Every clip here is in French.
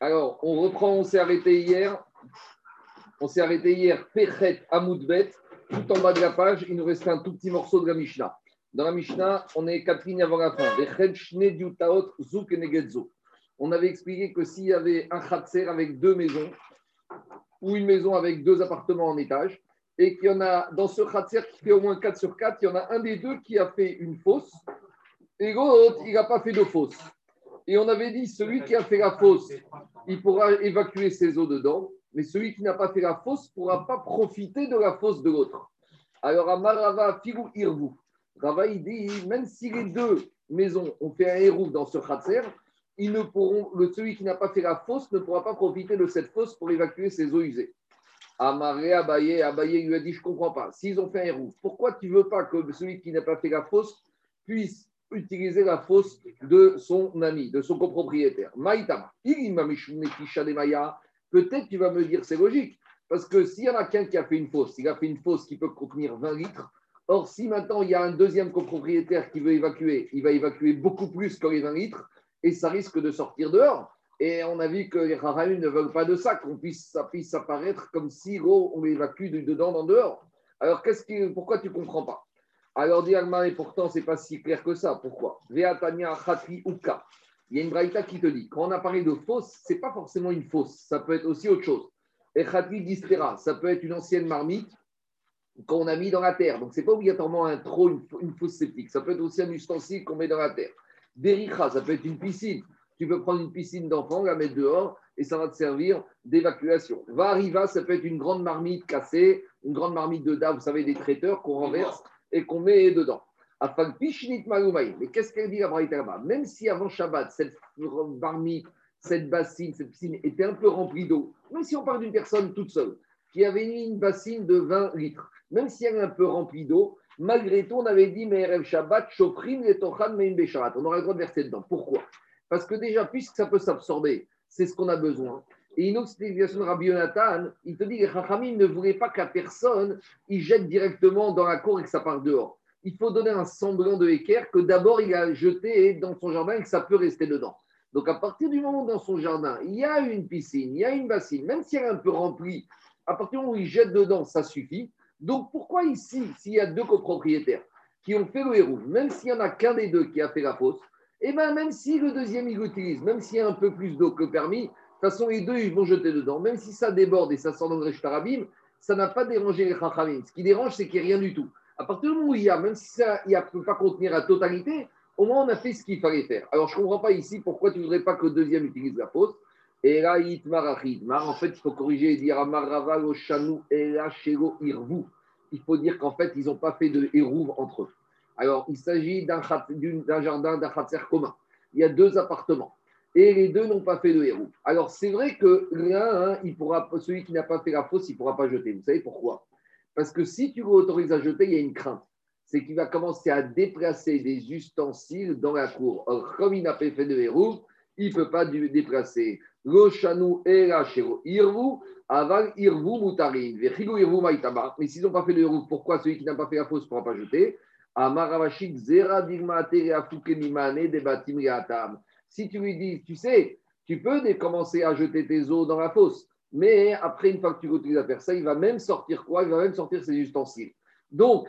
Alors, on reprend, on s'est arrêté hier. Péchet Amoudbet, tout en bas de la page, il nous reste un tout petit morceau de la Mishnah. Dans la Mishnah, on est 4 lignes avant la fin. On avait expliqué que s'il y avait un khatser avec 2 maisons, ou une maison avec 2 appartements en étage, et qu'il y en a, dans ce khatser qui fait au moins 4 sur 4, il y en a un des deux qui a fait une fausse, et l'autre, il n'a pas fait de fausse. Et on avait dit, celui qui a fait la fausse, il pourra évacuer ses eaux dedans, mais celui qui n'a pas fait la fausse ne pourra pas profiter de la fausse de l'autre. Alors, à Marava, Firou, Irvou, Rava, il dit, même si les deux maisons ont fait un hérouf dans ce khatser, ils ne pourront, celui qui n'a pas fait la fausse ne pourra pas profiter de cette fausse pour évacuer ses eaux usées. Amaré, Abaye lui a dit, je ne comprends pas. S'ils ont fait un hérouf, pourquoi tu ne veux pas que celui qui n'a pas fait la fausse puisse utiliser la fausse de son ami, de son copropriétaire? Maïtama, il m'a méchicha de Maya. Peut-être tu vas me dire, c'est logique, parce que s'il y en a qu'un qui a fait une fausse, il a fait une fausse qui peut contenir 20 litres. Or, si maintenant il y a un deuxième copropriétaire qui veut évacuer, il va évacuer beaucoup plus que les 20 litres et ça risque de sortir dehors. Et on a vu que les Rahamim ne veulent pas de ça, ça puisse apparaître comme si gros, on évacue de dedans en dehors. Alors, pourquoi tu ne comprends pas? Alors, dit Alma, et pourtant, ce n'est pas si clair que ça. Pourquoi? Veatania Khatri Uka. Il y a une braïta qui te dit, quand on a parlé de fausse, ce n'est pas forcément une fausse, ça peut être aussi autre chose. Et Khatri Distera, ça peut être une ancienne marmite qu'on a mis dans la terre. Donc, ce n'est pas obligatoirement un trou, une fosse sceptique. Ça peut être aussi un ustensile qu'on met dans la terre. Dericha, ça peut être une piscine. Tu peux prendre une piscine d'enfant, la mettre dehors et ça va te servir d'évacuation. Variva, ça peut être une grande marmite cassée, une grande marmite de dame, vous savez, des traiteurs qu'on renverse et qu'on met dedans. Mais qu'est-ce qu'elle dit la braïta là-bas? Même si avant Shabbat, cette marmite, cette bassine, cette piscine était un peu remplie d'eau, même si on parle d'une personne toute seule qui avait une bassine de 20 litres, même si elle est un peu remplie d'eau, malgré tout, on avait dit, mais Erev Shabbat, Shokrim, Letochan, Meim Besharat. On aurait le droit de verser dedans. Pourquoi? Parce que déjà, puisque ça peut s'absorber, c'est ce qu'on a besoin. Et une autre citation de Rabbi Yonatan, il te dit que les Chachamim ne voulaient pas que la personne y jette directement dans la cour et que ça part dehors. Il faut donner un semblant de équerre que d'abord il a jeté dans son jardin et que ça peut rester dedans. Donc à partir du moment où dans son jardin, il y a une piscine, il y a une bassine, même si elle est un peu remplie, à partir du moment où il jette dedans, ça suffit. Donc, pourquoi ici, s'il y a 2 copropriétaires qui ont fait le hérouf, même s'il n'y en a qu'un des deux qui a fait la fausse, et bien même si le deuxième, il l'utilise, même s'il y a un peu plus d'eau que permis, de toute façon, les deux, ils vont jeter dedans. Même si ça déborde et ça sort dans le Resh Tarabim, ça n'a pas dérangé les Chachamim. Ce qui dérange, c'est qu'il n'y a rien du tout. À partir du moment où il y a, même si ça ne peut pas contenir la totalité, au moins, on a fait ce qu'il fallait faire. Alors, je ne comprends pas ici pourquoi tu ne voudrais pas que le deuxième utilise la fausse. Et là, en fait, il faut corriger et dire il faut dire qu'en fait, ils n'ont pas fait de hérouve entre eux. Alors, il s'agit d'un jardin, d'un khatser commun. Il y a 2 appartements et les 2 n'ont pas fait de hérouve. Alors, c'est vrai que l'un, celui qui n'a pas fait la fausse, il ne pourra pas jeter. Vous savez pourquoi? Parce que si tu l'autorises à jeter, il y a une crainte. C'est qu'il va commencer à déplacer des ustensiles dans la cour. Or, comme il n'a pas fait de hérouve, il ne peut pas déplacer. Mais s'ils n'ont pas fait de hérouf, pourquoi celui qui n'a pas fait la fausse ne pourra pas jeter? Si tu lui dis, tu sais, tu peux commencer à jeter tes eaux dans la fosse, mais après, une fois que tu l'utilises à faire ça, il va même sortir quoi? Il va même sortir ses ustensiles. Donc,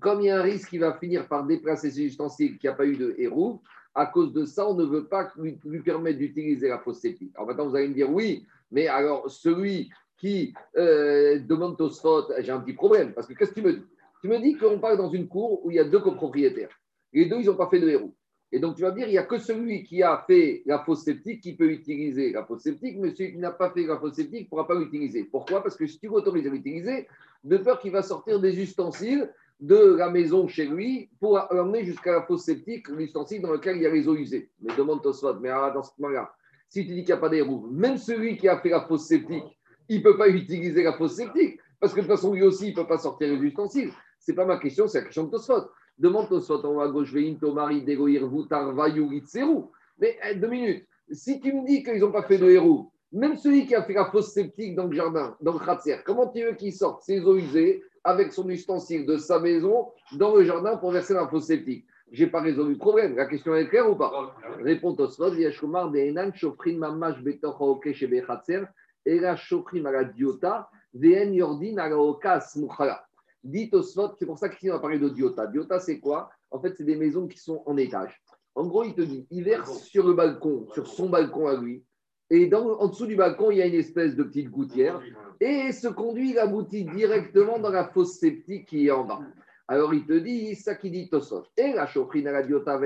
comme il y a un risque qu'il va finir par déplacer ses ustensiles, qu'il n'y a pas eu de hérouf, à cause de ça, on ne veut pas lui permettre d'utiliser la fausse sceptique. Alors maintenant, vous allez me dire, oui, mais alors celui qui demande Tosfot, j'ai un petit problème, parce que qu'est-ce que tu me dis? Tu me dis qu'on parle dans une cour où il y a 2 copropriétaires. Les 2, ils n'ont pas fait de héros. Et donc, tu vas me dire, il n'y a que celui qui a fait la fausse sceptique qui peut utiliser la fausse sceptique, mais celui qui n'a pas fait la fausse sceptique ne pourra pas l'utiliser. Pourquoi? Parce que si tu l'autorises à l'utiliser, de peur qu'il va sortir des ustensiles de la maison chez lui pour l'emmener jusqu'à la fosse sceptique, l'ustensile dans lequel il y a les eaux usées. Mais demande Tosfot, mais dans ce moment-là, si tu dis qu'il n'y a pas d'hérouve, même celui qui a fait la fosse sceptique, il ne peut pas utiliser la fosse sceptique, parce que de toute façon, lui aussi, il ne peut pas sortir les ustensiles. Ce n'est pas ma question, c'est la question de Tosfot. Demande Tosfot, en haut à gauche, Vein, Tomari, Degoirvu, Tarvayu, Itseru. Mais 2 minutes, si tu me dis qu'ils n'ont pas fait de hérouve, même celui qui a fait la fosse sceptique dans le jardin, dans le khatser, comment tu veux qu'il sorte ses eaux usées avec son ustensile de sa maison dans le jardin pour verser la fosse sceptique? je n'ai pas résolu le problème. La question est claire ou pas? Réponds Tosfot, Yashomar, Dehenan, Shofrin, Mamash, Betor, Haoke, Shebe, Hatser, Ela, Shofrin, Ala, Diota, Dehen, Yordin, Ala, Okas, Mukhala. Dit Tosfot, c'est pour ça qu'il a parlé de Diota. Diota, c'est quoi? En fait, c'est des maisons qui sont en étage. En gros, il te dit, il verse sur le balcon, sur son balcon à lui, et en dessous du balcon, il y a une espèce de petite gouttière, et ce conduit aboutit directement dans la fosse septique qui est en bas. Alors, il te dit, ça qui dit Tosfot. Et la chaufferine à la diota,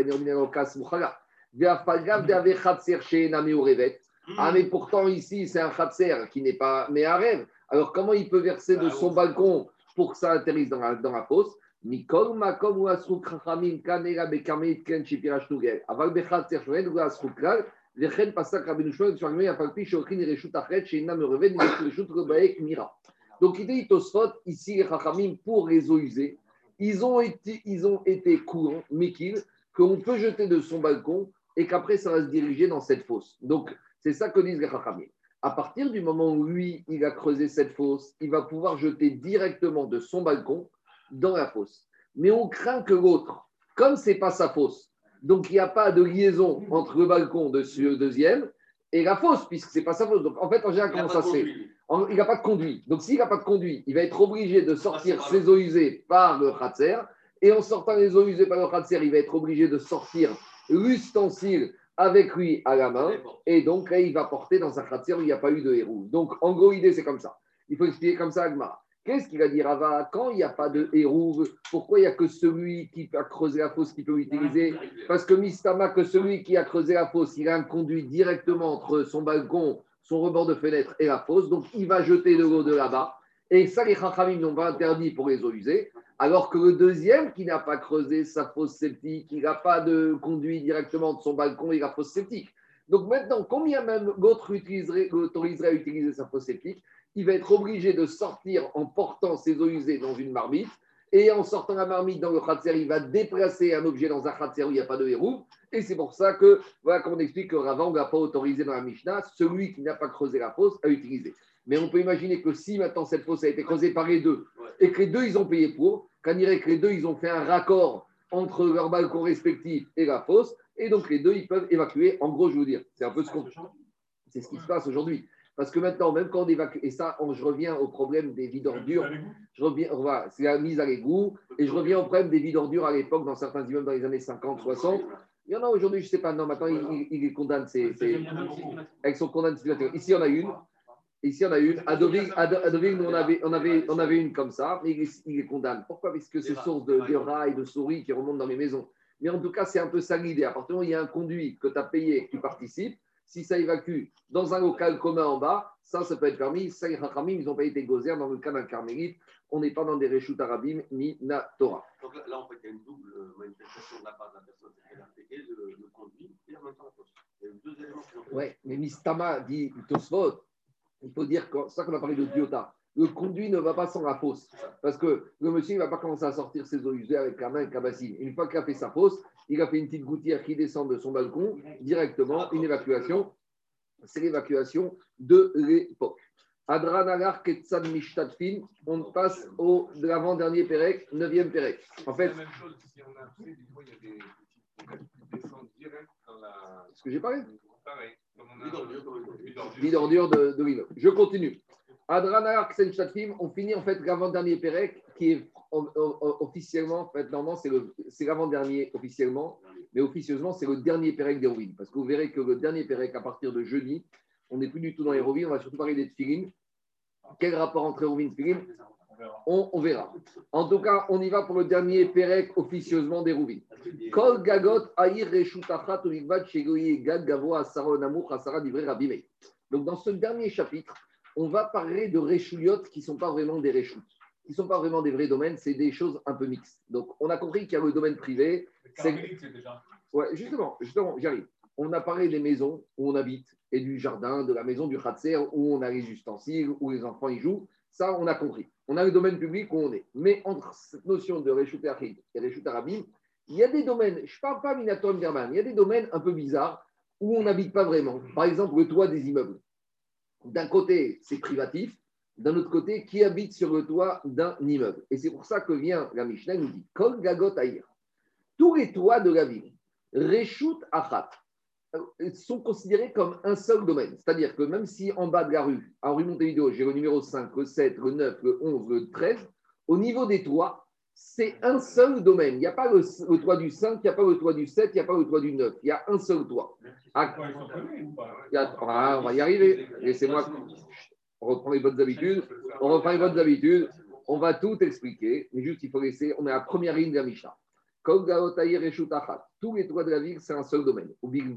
ah, mais pourtant, ici, c'est un khatser qui n'est pas méharev. Alors, comment il peut verser de son balcon pour que ça atterrisse dans la fosse? Donc, il dit Tosfot, ici, les Chachamim, pour résoiser, ils ont été courants, Mikil, qu'on peut jeter de son balcon et qu'après, ça va se diriger dans cette fosse. Donc, c'est ça que disent les Chachamim. À partir du moment où lui, il a creusé cette fosse, il va pouvoir jeter directement de son balcon dans la fosse. Mais on craint que l'autre, comme ce n'est pas sa fosse, donc il n'y a pas de liaison entre le balcon de ce deuxième et la fosse, puisque ce n'est pas sa fosse. Donc en fait, en général, comment ça se fait? Il n'a pas de conduit. Donc s'il n'a pas de conduit, il va être obligé de sortir ses eaux usées par le khatser. Et en sortant les eaux usées par le khatser, il va être obligé de sortir l'ustensile avec lui à la main. Et donc là, il va porter dans un khatser où il n'y a pas eu de héros. Donc en gros, l'idée, c'est comme ça. Il faut expliquer comme ça à Agmara. Qu'est-ce qu'il va dire Rava? Quand il n'y a pas de hérouve, pourquoi il n'y a que celui qui a creusé la fosse qui peut l'utiliser? Parce que Mistama, que celui qui a creusé la fosse, il a un conduit directement entre son balcon, son rebord de fenêtre et la fosse. Donc, il va jeter de l'eau de là-bas. Et ça, les Chachamim n'ont pas interdit pour les eaux usées. Alors que le deuxième qui n'a pas creusé sa fosse septique, il n'a pas de conduit directement de son balcon et la fosse septique. Donc maintenant, combien même l'autre autoriserait à utiliser sa fosse septique? Il va être obligé de sortir en portant ses eaux usées dans une marmite. Et en sortant la marmite dans le khatser, il va déplacer un objet dans un khatser où il n'y a pas de hérouf. Et c'est pour ça que, voilà, qu'on explique que Rava, on n'a pas autorisé dans la Mishnah celui qui n'a pas creusé la fosse à utiliser. Mais on peut imaginer que si maintenant cette fosse a été creusée par les deux, et que les deux, ils ont payé pour, qu'on dirait que les deux, ils ont fait un raccord entre leur balcon respectif et la fosse. Et donc les deux, ils peuvent évacuer. En gros, je veux dire, c'est un peu ce qui se passe aujourd'hui. Parce que maintenant, même quand on évacue, et ça, je reviens au problème des vides ordures, voilà, c'est la mise à l'égout, et je reviens au problème des vides ordures à l'époque, dans certains immeubles dans les années 50, 60. Il y en a aujourd'hui, je ne sais pas, non, maintenant, il condamne avec son condamnation. Ici, on a une. À Deauville, nous, on avait une comme ça, mais il les condamne. Pourquoi? Parce que c'est source de rats et de souris qui remontent dans les maisons. Mais en tout cas, c'est un peu ça l'idée. À partir du moment où il y a un conduit que tu as payé, que tu participes, si ça évacue dans un local commun en bas, ça peut être permis. Ça, les Chachamim, ils n'ont pas été gozer dans le cas d'un carmélite. On n'est pas dans des réchutes arabim ni na Torah. Donc là, en fait, il y a une double manifestation de la part de la personne qui a fait le conduit et en même temps la fosse. Il y a deux éléments qui ont fait. Oui, mais Mistama dit Tosfot, il faut dire que ça qu'on a parlé de Diota. Le conduit ne va pas sans la fosse. Parce que le monsieur, il ne va pas commencer à sortir ses eaux usées avec la main et la bassine. Une fois qu'il a fait sa fosse, il a fait une petite gouttière qui descend de son balcon, directement, une évacuation. C'est l'évacuation de l'époque. Adranagar Ketsan Mishtadfin, on passe au de l'avant-dernier Pérec, 9e Pérec. En fait, c'est la même chose si on a fait, des fois, il y a des petites qui descendent direct dans la. Ce que j'ai parlé. Pareil. Vide ordure de l'île. Je continue. Adranar Ksen Shatfim, on finit en fait l'avant-dernier Pérec qui est officiellement, en fait, normalement c'est l'avant-dernier officiellement, mais officieusement c'est le dernier Pérec des Hérovines. Parce que vous verrez que le dernier Pérec à partir de jeudi, on n'est plus du tout dans les Hérovines, on va surtout parler des Tfilines. Quel rapport entre Hérovines et Tfilines? On verra. En tout cas, on y va pour le dernier Pérec officieusement des Hérovines. Kol Gagot Aïr Reshutachat Ulikvat Shegoye Gag Gavo Asara Namour Asara Divrei Rabbi Meir. Donc dans ce dernier chapitre, on va parler de réchouillottes qui ne sont pas vraiment des réchoutes, qui ne sont pas vraiment des vrais domaines, c'est des choses un peu mixtes. Donc, on a compris qu'il y a le domaine privé. C'est déjà. Ouais, justement, j'arrive. On a parlé des maisons où on habite et du jardin, de la maison du khatser où on a les ustensiles, où les enfants y jouent. Ça, on a compris. On a le domaine public où on est. Mais entre cette notion de réchoute aride et réchoute arabim, il y a des domaines, je ne parle pas minatom derman, il y a des domaines un peu bizarres où on n'habite pas vraiment. Par exemple, le toit des immeubles. D'un côté, c'est privatif. D'un autre côté, qui habite sur le toit d'un immeuble. Et c'est pour ça que vient la Mishnah nous dit « Kol gagot aïr ». tous les toits de la ville, Reshut Achat, sont considérés comme un seul domaine. C'est-à-dire que même si en bas de la rue, en rue Montevideo, j'ai le numéro 5, le 7, le 9, le 11, le 13, au niveau des toits, c'est un seul domaine. Il n'y a pas le toit du 5, il n'y a pas le toit du 7, il n'y a pas le toit du 9. Il y a un seul toit. On va y arriver. Laissez-moi. On reprend les bonnes habitudes. On reprend les bonnes habitudes. On va tout expliquer. Mais juste, il faut laisser. On est à la première ligne de la Mishnah. Tous les toits de la ville, c'est un seul domaine. Donc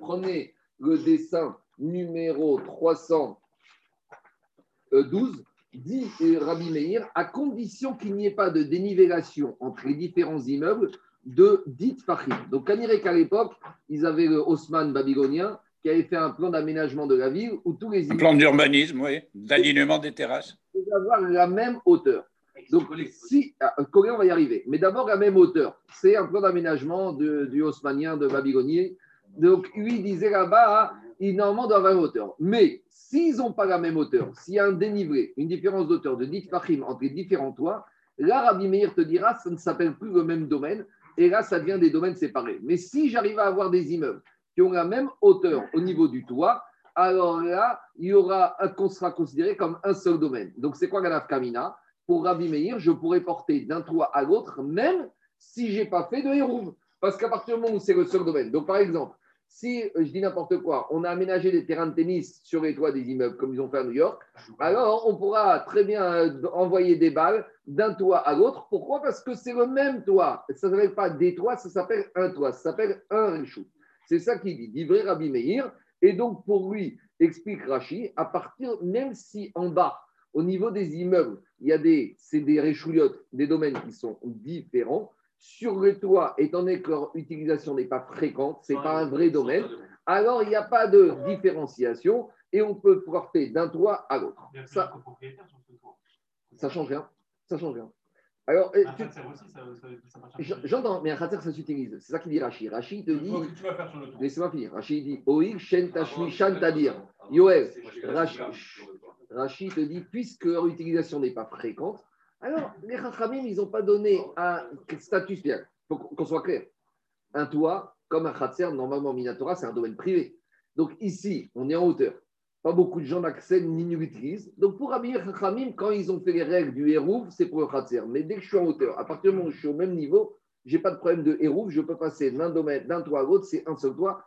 prenez le dessin numéro 312, dit Rabbi Meir, à condition qu'il n'y ait pas de dénivellation entre les différents immeubles de dit Fahim. Donc à Nirek, à l'époque, ils avaient le Haussmann babylonien qui avait fait un plan d'aménagement de la ville où tous les immeubles. Plan d'urbanisme, oui, d'alignement des terrasses. Ils devaient avoir la même hauteur. Donc, si, on va y arriver. Mais d'abord, la même hauteur. C'est un plan d'aménagement du haussmannien, de babylonien. Donc, lui, il disait là-bas, ils normalement doivent avoir la même hauteur. Mais s'ils n'ont pas la même hauteur, s'il y a un dénivelé, une différence d'hauteur de dit Fahim entre les différents toits, là, Rabbi Meir te dira, ça ne s'appelle plus le même domaine. Et là, ça devient des domaines séparés. Mais si j'arrive à avoir des immeubles qui ont la même hauteur au niveau du toit, alors là, il y aura qu'on sera considéré comme un seul domaine. Donc, c'est quoi la nafkamina? Pour Rabbi Meir, je pourrais porter d'un toit à l'autre, même si je n'ai pas fait de hérouve. Parce qu'à partir du moment où c'est le seul domaine. Donc, par exemple, si je dis n'importe quoi, on a aménagé des terrains de tennis sur les toits des immeubles, comme ils ont fait à New York, alors on pourra très bien envoyer des balles d'un toit à l'autre. Pourquoi ? Parce que c'est le même toit. Ça ne s'appelle pas des toits, ça s'appelle un toit. Ça s'appelle un réchou. C'est ça qu'il dit, d'ivré Rabbi Meir. Et donc, pour lui, explique Rashi, à partir, même si en bas, au niveau des immeubles, il y a des réchouillottes, des domaines qui sont différents. Sur le toit, étant donné que leur utilisation n'est pas fréquente, ce n'est pas un vrai domaine, alors il n'y a pas de différenciation et on peut porter d'un toit à l'autre. Ça change rien. Ça change rien. Alors, j'entends, mais un khatser, ça s'utilise. C'est ça qu'il dit Rashi. Rashi te dit. Laissez-moi finir. Rashi dit Oïl, Shen, Tashmi, Shan, Tadir. Yoel. Rashi te dit, puisque leur utilisation n'est pas fréquente, alors les Chachamim, ils n'ont pas donné un statut spécial. Il faut qu'on soit clair. Un toit, comme un khatser, normalement, Minatora, c'est un domaine privé. Donc ici, on est en hauteur. Pas beaucoup de gens n'accèdent ni ne l'utilisent. Donc pour Rabbi Chachamim, quand ils ont fait les règles du hérouf, c'est pour le khatser. Mais dès que je suis en hauteur, à partir du moment où je suis au même niveau, je n'ai pas de problème de hérouf, je peux passer d'un domaine, d'un toit à l'autre, c'est un seul toit.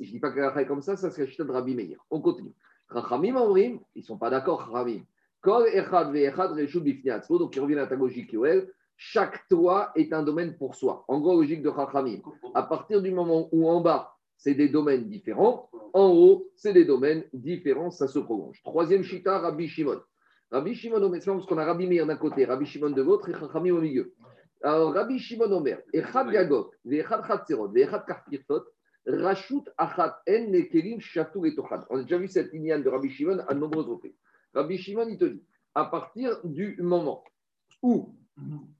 Je ne dis pas que la règle est comme ça, ça serait la chita de Rabbi Meir. On continue. Chachamim Amrim, ils ne sont pas d'accord, Chachamim. Kol Echad ve'Echad Reshut bifnei atzmo, donc il revient à ta logique, Yoel. Chaque toit est un domaine pour soi. En gros, logique de Chachamim. À partir du moment où en bas, c'est des domaines différents, en haut, c'est des domaines différents, ça se prolonge. Troisième chita, Rabbi Shimon. Rabbi Shimon Omer, parce qu'on a Rabbi Meir d'un côté, Rabbi Shimon de l'autre et Chachamim au milieu. Alors, Rabbi Shimon Omer, Echad Yagot, ve'Echad Chatzerot, ve'Echad Karpirtot, Rashut Achat En Nekelim Shatu et Tochad. On a déjà vu cette lignale de Rabbi Shimon à de nombreuses reprises. Rabbi Shimon, il te dit, à partir du moment où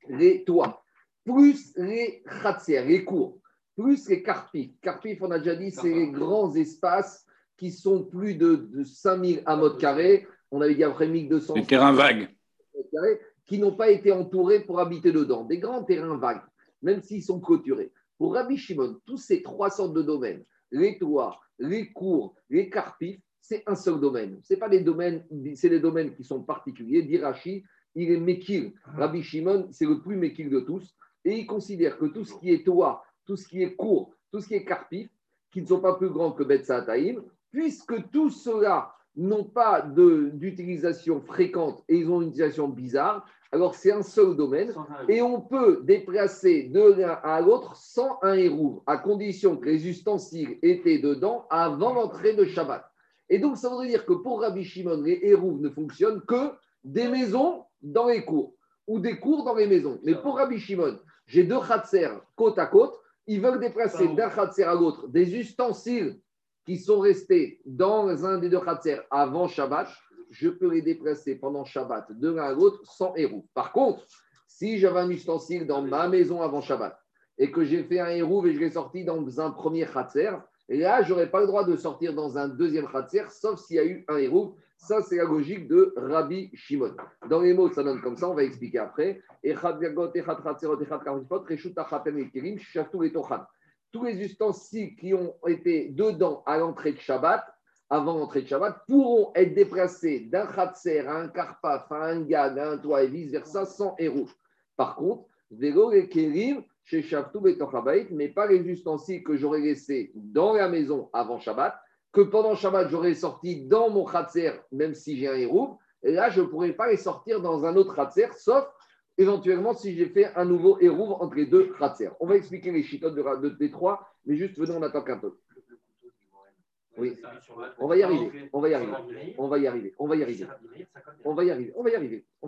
les toits, plus les khatser, les cours, plus les karpif. Karpif, on a déjà dit, c'est les grands espaces qui sont plus de 5000 amot carrés. On avait dit après 1200. Des terrains vagues. Qui n'ont pas été entourés pour habiter dedans. Des grands terrains vagues, même s'ils sont clôturés. Pour Rabbi Shimon, tous ces trois sortes de domaines, les toits, les cours, les carpifs, c'est un seul domaine. C'est pas les domaines, c'est les domaines qui sont particuliers. Dirachi, il est mekil. Rabbi Shimon, c'est le plus mekil de tous. Et il considère que tout ce qui est toit, tout ce qui est cours, tout ce qui est carpif, qui ne sont pas plus grands que Betsataïm, puisque tous ceux-là n'ont pas d'utilisation fréquente et ils ont une utilisation bizarre, alors c'est un seul domaine et on peut déplacer de l'un à l'autre sans un hérouve, à condition que les ustensiles étaient dedans avant l'entrée de Shabbat. Et donc ça voudrait dire que pour Rabbi Shimon, les hérouves ne fonctionnent que des maisons dans les cours ou des cours dans les maisons. Mais pour Rabbi Shimon, j'ai deux khatser côte à côte, ils veulent déplacer d'un khatser à l'autre des ustensiles qui sont restés dans un des deux khatser avant Shabbat. Je peux les déplacer pendant Shabbat de l'un à l'autre sans hérouve. Par contre, si j'avais un ustensile dans ma maison avant Shabbat et que j'ai fait un hérouve et je l'ai sorti dans un premier khatser, Là, je n'aurais pas le droit de sortir dans un deuxième Khatser, sauf s'il y a eu un Hérouv. Ça, c'est la logique de Rabbi Shimon. Dans les mots, ça donne comme ça, on va expliquer après. Tous les ustensiles qui ont été dedans à l'entrée de Shabbat, avant l'entrée de Shabbat, pourront être déplacés d'un Khatser à un Karpaf, à un Gad, à un toit et vice-versa, sans Hérouv. Par contre, Vélo et Kérim, chez Shavtu Betochabayit, mais pas les ustensiles que j'aurais laissés dans la maison avant Shabbat, que pendant Shabbat j'aurais sorti dans mon Khatser, même si j'ai un Hérouv, et là je ne pourrais pas les sortir dans un autre Khatser, sauf éventuellement si j'ai fait un nouveau Hérouv entre les deux Khatser. On va expliquer les chitotes des trois, mais juste venons, on attend un peu. Oui, on va y arriver. On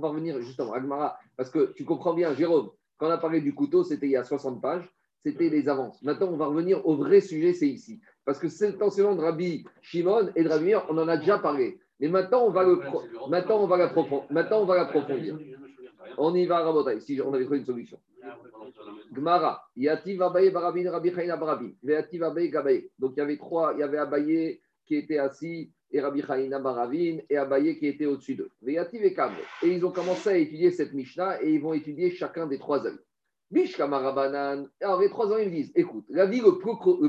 va revenir justement, Agmara, parce que tu comprends bien, Jérôme, quand on a parlé du couteau, c'était il y a 60 pages, c'était les avances. Maintenant, on va revenir au vrai sujet, c'est ici. Parce que c'est le tensionnement de Rabbi Shimon et de Rabbi Meir, on en a déjà parlé. Mais maintenant, on va l'approfondir. On y va, Rabotai, si on avait trouvé une solution. Gmara, Yativ Abaye Barabin, Rabbi Chaïna Barabin, Yativ Abaye Gabaye. Donc il y avait trois, il y avait Abaye qui était assis, et Rabbi Chaïna Barabin, et Abaye qui était au-dessus d'eux. Yativ et Kamel. Et ils ont commencé à étudier cette Mishnah, et ils vont étudier chacun des trois avis. Mishka Marabanan. Alors les trois avis, ils disent, écoute, l'avis le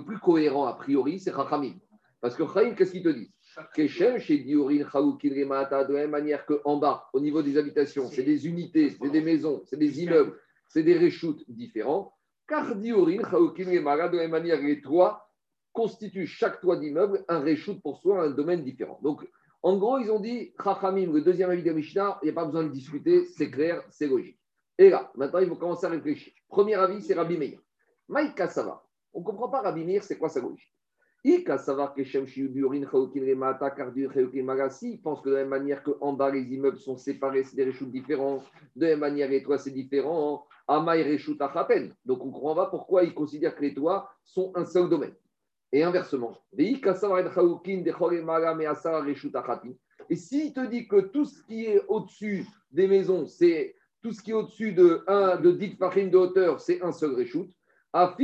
plus cohérent a priori, c'est Chachamim. Parce que Chaïm, qu'est-ce qu'ils te disent? Keshem, chez Diourin, Chaoukin, Remata, de la même manière qu'en bas, au niveau des habitations, c'est des unités, c'est des maisons, c'est des immeubles. C'est des reshoots différents. Car Diourin, Chaoukin et Mara, de la même manière, les toits constituent chaque toit d'immeuble un reshoot pour soi, un domaine différent. Donc, en gros, ils ont dit Chachamim, le deuxième avis de Mishnah, il n'y a pas besoin de discuter, c'est clair, c'est logique. Et là, maintenant, ils vont commencer à réfléchir. Premier avis, c'est Rabbi Meir. Maï Kassava. On ne comprend pas Rabbi Meir, c'est quoi sa logique? I Kassava, Keshem, Shiou, Diourin, Chaoukin, Remata, Car Diourin, Chaoukin et Mara. Si, ils pensent que de la même manière qu'en bas, les immeubles sont séparés, c'est des reshoots différents. De la même manière, les toits, c'est différent. Donc, on ne comprend pas pourquoi ils considèrent que les toits sont un seul domaine. Et inversement. Et s'il te dit que tout ce qui est au-dessus des maisons, c'est tout ce qui est au-dessus de 10 fachim de hauteur, c'est un seul reshoot. Alors,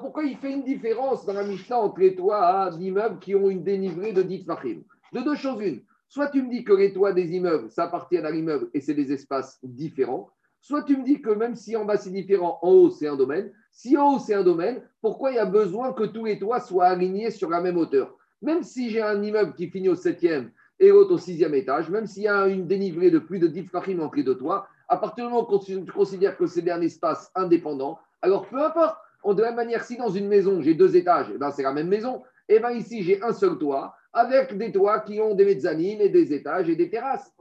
pourquoi il fait une différence dans la Mishnah entre les toits d'immeubles qui ont une dénivelée de 10 fachim? De deux choses, une. Soit tu me dis que les toits des immeubles, ça appartient à l'immeuble et c'est des espaces différents. Soit tu me dis que même si en bas c'est différent, en haut c'est un domaine. Si en haut c'est un domaine, pourquoi il y a besoin que tous les toits soient alignés sur la même hauteur? Même si j'ai un immeuble qui finit au 7e et l'autre au 6e étage, même s'il y a une dénivelée de plus de 10 fachim entre les deux toits, à partir du moment où tu considères que c'est un espace indépendant, alors peu importe, de la même manière, si dans une maison j'ai deux étages, eh ben c'est la même maison. Et eh bien ici j'ai un seul toit, avec des toits qui ont des mezzanines et des étages et des terrasses.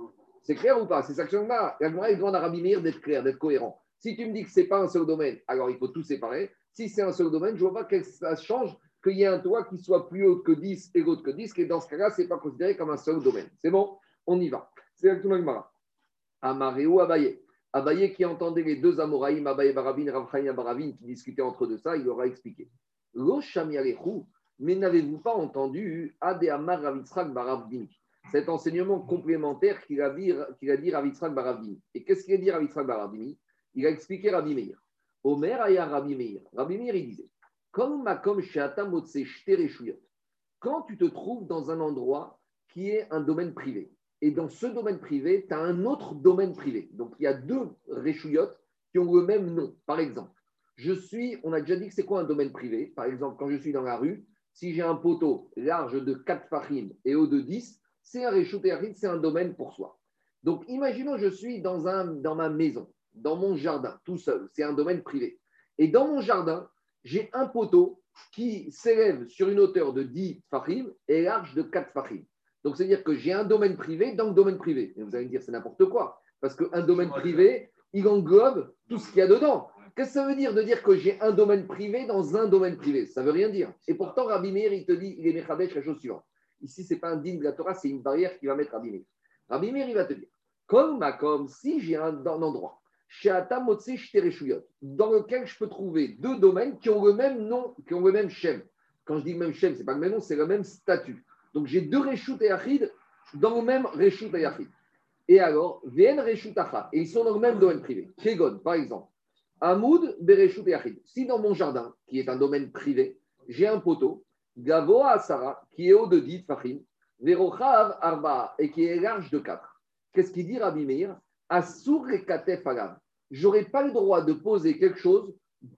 C'est clair ou pas? C'est ça que je veux dire. L'Agmara, il demande à Rabbi Meir d'être clair, d'être cohérent. Si tu me dis que ce n'est pas un seul domaine, alors il faut tout séparer. Si c'est un seul domaine, je ne vois pas que ça change qu'il y ait un toit qui soit plus haut que 10 et l'autre que 10, et dans ce cas-là, ce n'est pas considéré comme un seul domaine. C'est bon, on y va. C'est l'Agmara. Amareo Abaye. Abaye qui entendait les deux Amoraïm, Abaye Barabin, Rav Chaim Barabin, qui discutaient entre deux ça, il leur a expliqué. Lo Shami Alechou. Mais n'avez-vous pas entendu Adéamar Rav Yitzchak bar Rav Dini, cet enseignement complémentaire qu'il a dit Rav Yitzchak bar Rav Dini? Et qu'est-ce qu'il a dit Rav Yitzchak bar Rav Dini? Il a expliqué Rabbi Meir. Omer aya Rabbi Meir. Rabbi Meir, il disait quand tu te trouves dans un endroit qui est un domaine privé, et dans ce domaine privé, tu as un autre domaine privé. Donc il y a deux réchouillottes qui ont le même nom. Par exemple, on a déjà dit que c'est quoi un domaine privé? Par exemple, quand je suis dans la rue, si j'ai un poteau large de 4 fachim et haut de 10, c'est un réchout et aride, c'est un domaine pour soi. Donc, imaginons je suis dans ma maison, dans mon jardin, tout seul. C'est un domaine privé. Et dans mon jardin, j'ai un poteau qui s'élève sur une hauteur de 10 fachim et large de 4 fachim. Donc, c'est-à-dire que j'ai un domaine privé dans le domaine privé. Et vous allez me dire, c'est n'importe quoi. Parce qu'un domaine privé, il englobe tout ce qu'il y a dedans. Qu'est-ce que ça veut dire de dire que j'ai un domaine privé dans un domaine privé? Ça ne veut rien dire. Et pourtant, Rabbi Meir, il te dit, il est Mechadesh, la chose suivante. Ici, ce n'est pas un digne de la Torah, c'est une barrière qui va mettre Rabbi Meir. Rabbi Meir, il va te dire, comme si j'ai un endroit, dans lequel je peux trouver deux domaines qui ont le même nom, qui ont le même shem. Quand je dis le même shem, ce n'est pas le même nom, c'est le même statut. Donc, j'ai deux Reshut et Yachid dans le même Reshut et Yachid. Et alors, Vn Reshut Achat, et ils sont dans le même domaine privé. Kegon, par exemple. Amoud Bereshut Yachid. Si dans mon jardin, qui est un domaine privé, j'ai un poteau, Gavoa Asara, qui est haut de 10 Fahim, Verochav Arba, et qui est large de 4. Qu'est-ce qu'il dit Rabbi Meir? Asur et Katef Alav. J'aurais pas le droit de poser quelque chose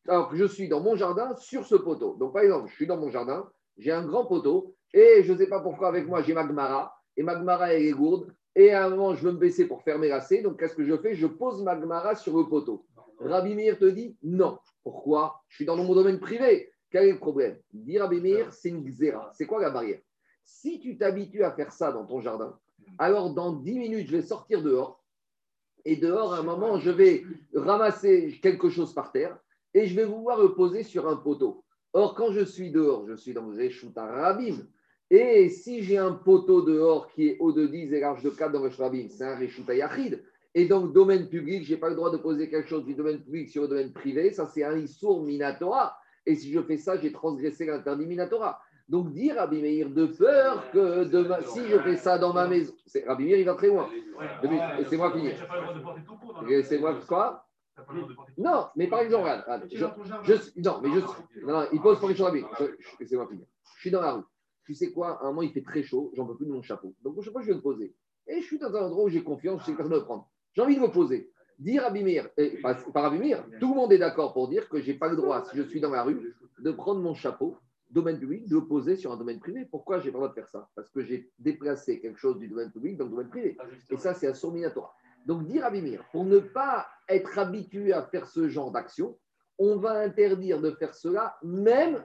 alors que je suis dans mon jardin sur ce poteau. Donc par exemple, je suis dans mon jardin, j'ai un grand poteau et je ne sais pas pourquoi avec moi j'ai ma Gemara et ma Gemara elle est gourde et à un moment je veux me baisser pour faire mes lacets. Donc qu'est-ce que je fais? Je pose ma Gemara sur le poteau. Rabbi Meir te dit non. Pourquoi? Je suis dans mon domaine privé. Quel est le problème? Dit Rabbi Meir, c'est une xéra. C'est quoi la barrière? Si tu t'habitues à faire ça dans ton jardin, alors dans 10 minutes je vais sortir dehors. Et dehors, à un moment, je vais ramasser quelque chose par terre et je vais vouloir le poser sur un poteau. Or, quand je suis dehors, je suis dans Réchout Arabim. Et si j'ai un poteau dehors qui est haut de 10 et large de 4 dans Réchout Arabim, c'est un Réchout Yachid. Et donc, domaine public, je n'ai pas le droit de poser quelque chose du domaine public sur le domaine privé. Ça, c'est un Issour Minatora. Et si je fais ça, j'ai transgressé l'interdit Minatora. Donc, dire Rabbi Meir de peur que demain, si je fais ça dans ma maison, Rabbi Meir, il va très loin. Laissez-moi finir. Laissez-moi quoi? Non, mais par exemple, il pose pour les choses. Laissez-moi finir. Je suis dans la rue. Tu sais quoi? À un moment, il fait très chaud. J'en peux plus de mon chapeau. Donc, je sais pas, je vais me poser. Et je suis dans un endroit où j'ai confiance. Je sais personne me prendre. J'ai envie de me poser. Dire Rabbi Meir, par Rabbi Meir, tout le monde est d'accord pour dire que j'ai pas le droit, si je suis dans la rue, de prendre mon chapeau. Domaine public, de le poser sur un domaine privé. Pourquoi j'ai pas le droit de faire ça? Parce que j'ai déplacé quelque chose du domaine public dans le domaine privé. Et ça, c'est un Issour Minatora. Donc, dire Rabbi Meir, pour ne pas être habitué à faire ce genre d'action, on va interdire de faire cela même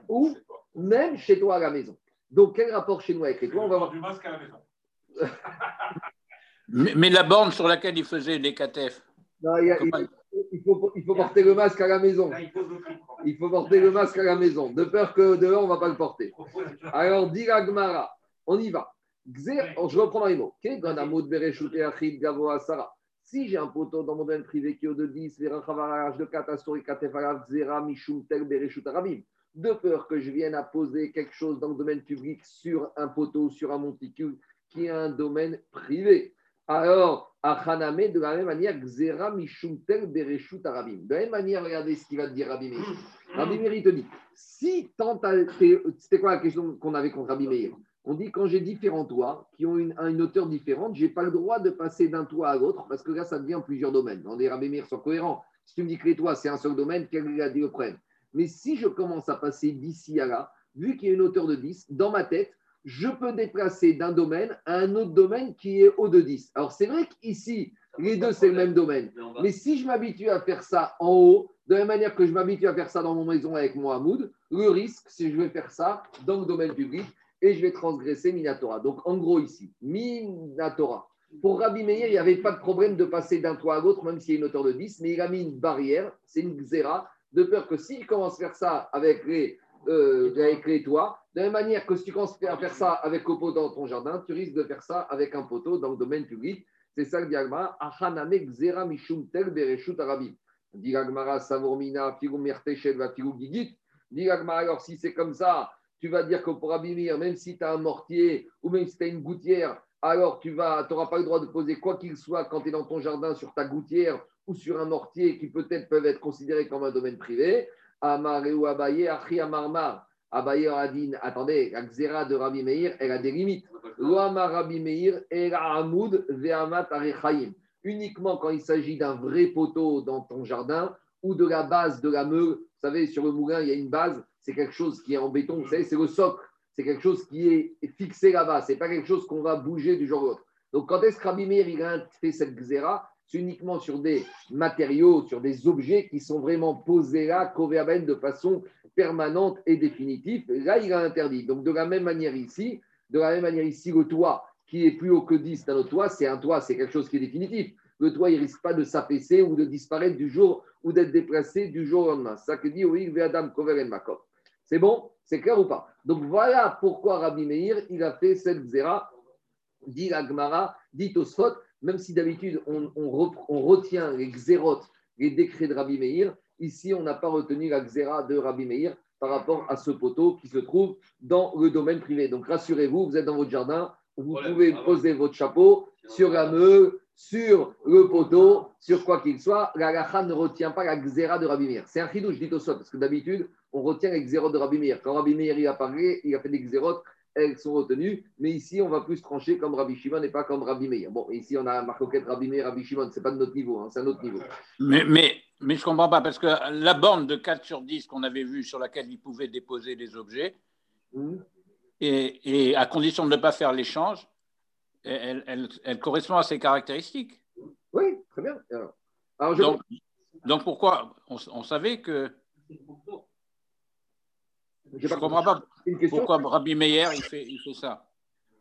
chez toi à la maison. Donc, quel rapport chez nous avec les toits? On va voir du masque à la maison. mais la borne sur laquelle il faisait les KTF. Non, il faut porter le masque à la maison. Il faut porter le masque à la maison, de peur que dehors, on ne va pas le porter. Alors, dit la Gemara, on y va. Je reprends les mots. Si j'ai un poteau dans mon domaine privé qui est au de 10, de peur que je vienne à poser quelque chose dans le domaine public sur un poteau, sur un monticule, qui est un domaine privé. Alors, Achaname, de la même manière, Gzera Mishumtel Bereshut Arabim. De la même manière, regardez ce qu'il va te dire Rabbi Meir. Rabbi Meir, il te dit, si tant c'était quoi la question qu'on avait contre Rabbi Meir? On dit, quand j'ai différents toits qui ont une hauteur différente, je n'ai pas le droit de passer d'un toit à l'autre parce que là, ça devient plusieurs domaines. On dit, Rabbi Meir sont cohérents. Si tu me dis que les toits, c'est un seul domaine, quel est le problème? Mais si je commence à passer d'ici à là, vu qu'il y a une hauteur de 10, dans ma tête, je peux déplacer d'un domaine à un autre domaine qui est haut de 10. Alors, c'est vrai qu'ici, les deux, c'est le même domaine. Mais si je m'habitue à faire ça en haut, de la même manière que je m'habitue à faire ça dans mon maison avec mon hamoud, le risque, c'est que je vais faire ça dans le domaine public et je vais transgresser Minatora. Donc, en gros, ici, Minatora. Pour Rabbi Meir, il n'y avait pas de problème de passer d'un toit à l'autre, même s'il y a une hauteur de 10, mais il a mis une barrière, c'est une xéra, de peur que s'il commence à faire ça avec les toits, de la même manière que si tu commences à faire ça avec le poteau dans ton jardin, tu risques de faire ça avec un poteau dans le domaine public. C'est ça le diagma. Achaname gzera mishum tel bereshut arabim. Diagmara savormina figu mertechel va figu gigit. Diagmara, alors si c'est comme ça, tu vas dire que pour Rabbi Meir, même si tu as un mortier ou même si tu as une gouttière, alors tu n'auras pas le droit de poser quoi qu'il soit quand tu es dans ton jardin sur ta gouttière ou sur un mortier qui peut-être peuvent être considérés comme un domaine privé. Amare ou Abaye, Achi Amarmar. Abaye Adin, attendez, la xéra de Rabbi Meir, elle a des limites. Loama Rabbi Meir, El Amoud, Vehamat Arechaim. Uniquement quand il s'agit d'un vrai poteau dans ton jardin ou de la base de la meule. Vous savez, sur le moulin, il y a une base, c'est quelque chose qui est en béton, vous savez, c'est le socle. C'est quelque chose qui est fixé là-bas, c'est pas quelque chose qu'on va bouger du jour au l'autre. Donc quand est-ce que Rabbi Meir il a fait cette xéra? C'est uniquement sur des matériaux, sur des objets qui sont vraiment posés là, covéaben de façon permanente et définitive. Là, il a interdit. Donc, de la même manière ici, le toit qui est plus haut que 10 dans le toit, c'est un toit, c'est quelque chose qui est définitif. Le toit, il ne risque pas de s'affaisser ou de disparaître du jour ou d'être déplacé du jour au lendemain. Ça que dit Oïg Ve'adam Kover en Makov. C'est bon? C'est clair ou pas? Donc, voilà pourquoi Rabbi Meir, il a fait cette xéra, dit la Gemara, dit Tosfot. Même si d'habitude, on retient les xérotes, les décrets de Rabbi Meir, ici, on n'a pas retenu la xéra de Rabbi Meir par rapport à ce poteau qui se trouve dans le domaine privé. Donc, rassurez-vous, vous êtes dans votre jardin, vous pouvez poser votre chapeau sur la meule, sur le poteau, sur quoi qu'il soit, la halacha ne retient pas la xéra de Rabbi Meir. C'est un chidouche, dites au sol, parce que d'habitude, on retient la xéra de Rabbi Meir. Quand Rabbi Meir a parlé, il a fait des xérotes, elles sont retenues, mais ici, on va plus trancher comme Rabbi Shimon et pas comme Rabbi Meir. Bon, ici, on a un marcoquette Rabbi Meir, Rabbi Shimon, c'est pas de notre niveau, hein, c'est un autre niveau. Mais je ne comprends pas, parce que la borne de 4 sur 10 qu'on avait vue, sur laquelle il pouvait déposer des objets, et à condition de ne pas faire l'échange, elle correspond à ses caractéristiques. Oui, très bien. Alors, donc pourquoi on savait que... Je ne comprends pas pourquoi Rabbi Meir, il fait ça.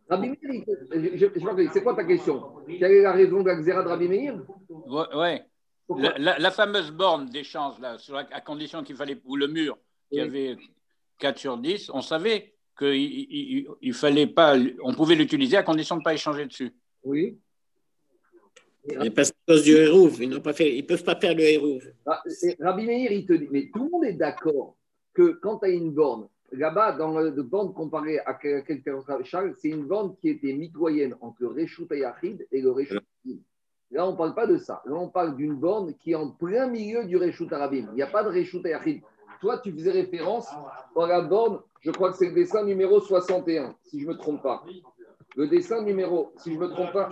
Rabbi Meir, c'est quoi ta question? Quelle est la raison de la xéra de Rabbi Meir? Oui. La fameuse borne d'échange, là, à condition qu'il fallait, ou le mur, qui avait 4 sur 10, on savait qu'il fallait pas, on pouvait l'utiliser à condition de ne pas échanger dessus. Oui. Mais parce que c'est du hérouv, ils ne peuvent pas faire le hérouv. Rabbi Meir, il te dit, mais tout le monde est d'accord que quand tu as une borne, là-bas, dans la borne comparée à Charles, c'est une borne qui était mitoyenne entre le Réchout Hayachid et le Réchout Hayachid. Là, on ne parle pas de ça. Là, on parle d'une borne qui est en plein milieu du Réchout Harabim. Il n'y a pas de Réchout Hayachid. Toi, tu faisais référence à la borne, je crois que c'est le dessin numéro 61, si je ne me trompe pas. Le dessin numéro, si je ne me trompe pas.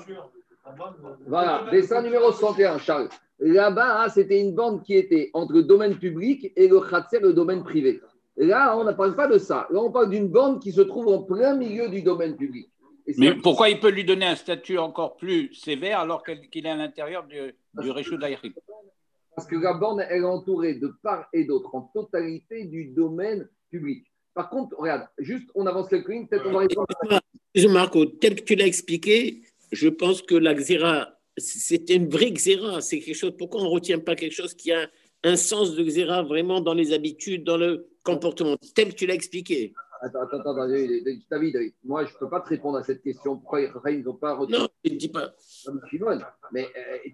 Voilà, dessin numéro 61, Charles. Là-bas, hein, c'était une borne qui était entre le domaine public et le khatser, le domaine privé. Là, on ne parle pas de ça. Là, on parle d'une borne qui se trouve en plein milieu du domaine public. Mais pourquoi il peut lui donner un statut encore plus sévère alors qu'il est à l'intérieur du Réchout Hayachid? Parce que la borne, elle est entourée de part et d'autre, en totalité du domaine public. Par contre, regarde, juste on avance quelques lignes, peut-être on va répondre. Marco, tel que tu l'as expliqué, je pense que la xéra, c'était une vraie xéra. C'est quelque chose. Pourquoi on ne retient pas quelque chose qui a un sens de xéra vraiment dans les habitudes, dans le comportement, tel que tu l'as expliqué? Attends, David, moi je ne peux pas te répondre à cette question. Pourquoi ils n'ont pas retenu? Non, je ne dis pas. Mais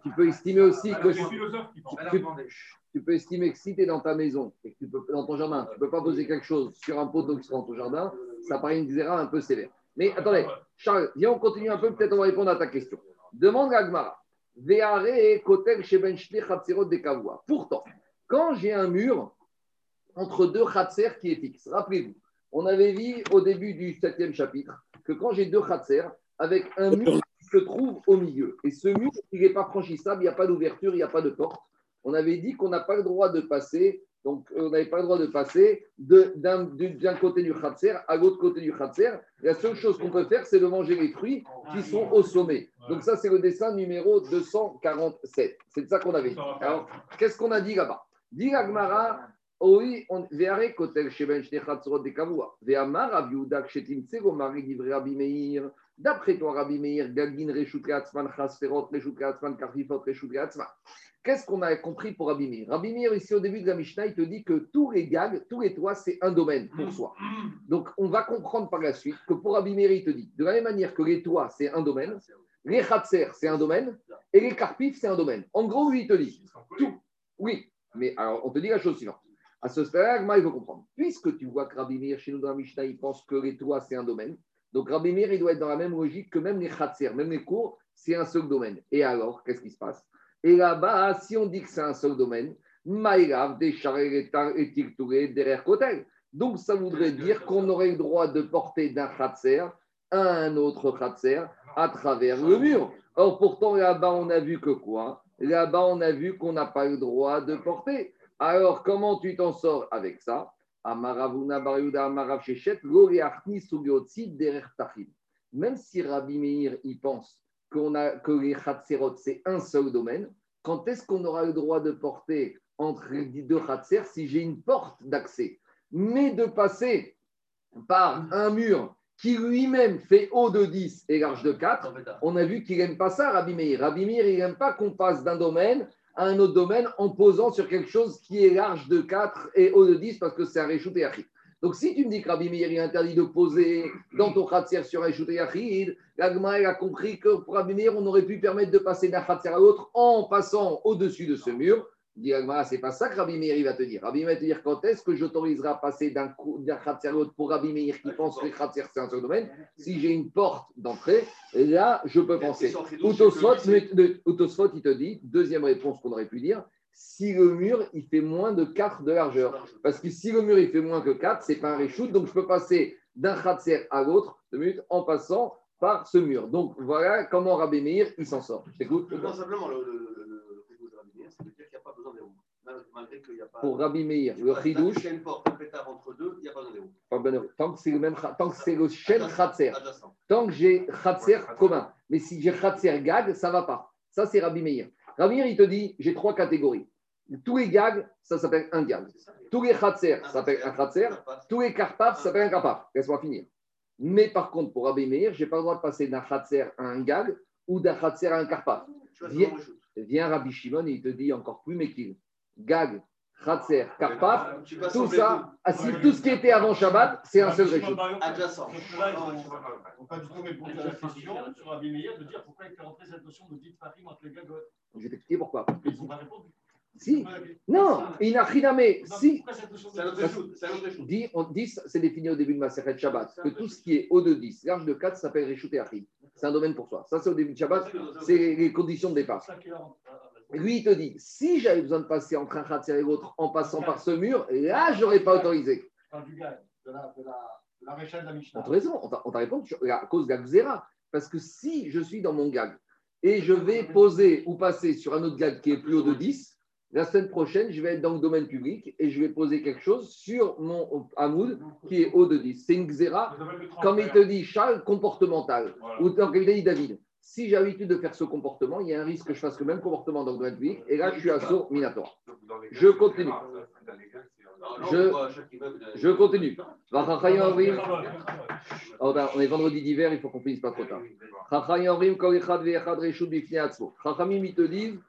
tu peux estimer aussi que. Tu peux estimer que si tu es dans ta maison, et que dans ton jardin, tu ne peux pas poser quelque chose sur un poteau qui sera dans ton jardin, ça paraît une xéra un peu sévère. Mais attendez, Charles, viens, on continue un peu, peut-être on va répondre à ta question. Demande à Gmara. Pourtant, quand j'ai un mur entre deux khatser qui est fixe, rappelez-vous, on avait vu au début du 7e chapitre que quand j'ai deux khatser avec un mur qui se trouve au milieu, et ce mur, il n'est pas franchissable, il n'y a pas d'ouverture, il n'y a pas de porte, on avait dit qu'on n'a pas le droit de passer. Donc, on n'avait pas le droit de passer d'un côté du khatser à l'autre côté du khatser. La seule chose qu'on peut faire, c'est de manger les fruits qui sont au sommet. Donc, ça, c'est le dessin numéro 247. C'est de ça qu'on avait dit. Alors, qu'est-ce qu'on a dit là-bas? Dit la Gemara, oui, on verrait kotel sheben shne khatserot de kavua. Ve'amar aviudak shetimtse gomari divrei Rabbi Meir. D'après toi, Rabbi Meir, gagin reshut leatzman khatserot reshut leatzman karifot reshut leatzman. Qu'est-ce qu'on a compris pour Rabbi Meir? Rabbi Meir, ici au début de la Mishnah, il te dit que tous les gags, tous les toits, c'est un domaine pour soi. Donc, on va comprendre par la suite que pour Rabbi Meir, il te dit, de la même manière que les toits, c'est un domaine, les khatser, c'est un domaine, et les carpifs, c'est un domaine. En gros, lui, il te dit tout. Oui, mais alors, on te dit la chose suivante. À ce stade, il faut comprendre. Puisque tu vois que Rabbi Meir, chez nous dans la Mishnah, il pense que les toits, c'est un domaine. Donc, Rabbi Meir, il doit être dans la même logique que même les khatser, même les cours, c'est un seul domaine. Et alors, qu'est-ce qui se passe? Et là-bas, si on dit que c'est un seul domaine, maïrav, décharé, étiqueturé, derrière kotel. Donc, ça voudrait dire qu'on aurait le droit de porter d'un khatser à un autre khatser à travers le mur. Or, pourtant, là-bas, on a vu que quoi? Là-bas, on a vu qu'on n'a pas le droit de porter. Alors, comment tu t'en sors avec ça? Amaravuna bariouda amarav shechet, l'oréachni soubiotsi derrière tahim. Même si Rabbi Meir y pense que les khatserot, c'est un seul domaine, quand est-ce qu'on aura le droit de porter entre les deux khatser si j'ai une porte d'accès? Mais de passer par un mur qui lui-même fait haut de 10 et large de 4, on a vu qu'il n'aime pas ça, Rabbi Meir. Rabbi Meir, il n'aime pas qu'on passe d'un domaine à un autre domaine en posant sur quelque chose qui est large de 4 et haut de 10 parce que c'est un réchout et achit. Donc, si tu me dis que Rabbi Meir est interdit de poser dans ton khatser sur un Réchout Hayachid, l'Agma a compris que pour Rabbi Meir, on aurait pu permettre de passer d'un khatser à l'autre en passant au-dessus de ce mur. Dit Agmara, c'est pas ça que Rabbi Meir va te dire. Rabbi Meir va te dire quand est-ce que j'autoriserai à passer d'un khatser à l'autre pour Rabbi Meir qui pense que khatser c'est un seul domaine. Si j'ai une porte d'entrée, là je peux penser. Tosfot, il te dit, deuxième réponse qu'on aurait pu dire, si le mur il fait moins de 4 de largeur. Parce que si le mur il fait moins que 4, c'est pas un réchoute, donc je peux passer d'un khatser à l'autre, 2 minutes, en passant par ce mur. Donc voilà comment Rabbi Meir il s'en sort. Écoute. Non, simplement le de Rabbi Meir, c'est de dire qu'il n'y a pas besoin de roue. Malgré qu'il n'y a pas. Pour Rabbi Meir, le chidouche. Il y a une porte, un pétard entre deux, il n'y a pas besoin de roue. Pas besoin de roue. Tant que c'est le même, tant que c'est le chêne khatser. Tant que j'ai khatser commun. Mais si j'ai khatser gag, ça ne va pas. Ça c'est Rabbi Meir. Rabbi Meir il te dit j'ai 3 catégories. Tous les gags, ça s'appelle un gag. Tous les khatser, ça s'appelle un khatser. Tous les karpaf, ça s'appelle un karpaf. Laisse-moi finir. Mais par contre, pour Rabbi Meir, je n'ai pas le droit de passer d'un khatser à un gag ou d'un khatser à un karpaf. Viens Rabbi Shimon, il te dit encore plus méquille. Gag, khatser, karpaf, tout ça, assis, tout ce qui était avant Shabbat, c'est un seul réchute. Adjacent. Pas du tout, mais pour la question sur Rabbi Meir, de dire pourquoi il fait rentrer cette notion de dite parim entre les gags. Je vais t'expliquer pourquoi. Ils ne sont pas répondus. Si, non, il n'a rien à mais si. On dit, c'est défini au début de Maseret Shabbat, que tout ce qui est haut de 10, large de 4, s'appelle Rishut et Achid. C'est un domaine pour soi. Ça, c'est au début de Shabbat, c'est les conditions de départ. Lui, il te dit, si j'avais besoin de passer entre un khatser et l'autre en passant par ce mur, là, je n'aurais pas autorisé. On t'a raison, on t'a répondu à cause de la Gzera. Parce que si je suis dans mon gag et je vais poser ou passer sur un autre gag qui est plus haut de 10, la semaine prochaine, je vais être dans le domaine public et je vais poser quelque chose sur mon hamoud qui est haut de 10. C'est une xéra, comme il te dit Charles, comportemental. Voilà. Ou comme il dit David. Si j'ai l'habitude de faire ce comportement, il y a un risque que je fasse le même comportement dans le domaine public. Et là, je suis à saut minatoire. Je continue. Je continue. On est vendredi d'hiver, il faut qu'on finisse pas trop tard. Chachamim, ils te disent,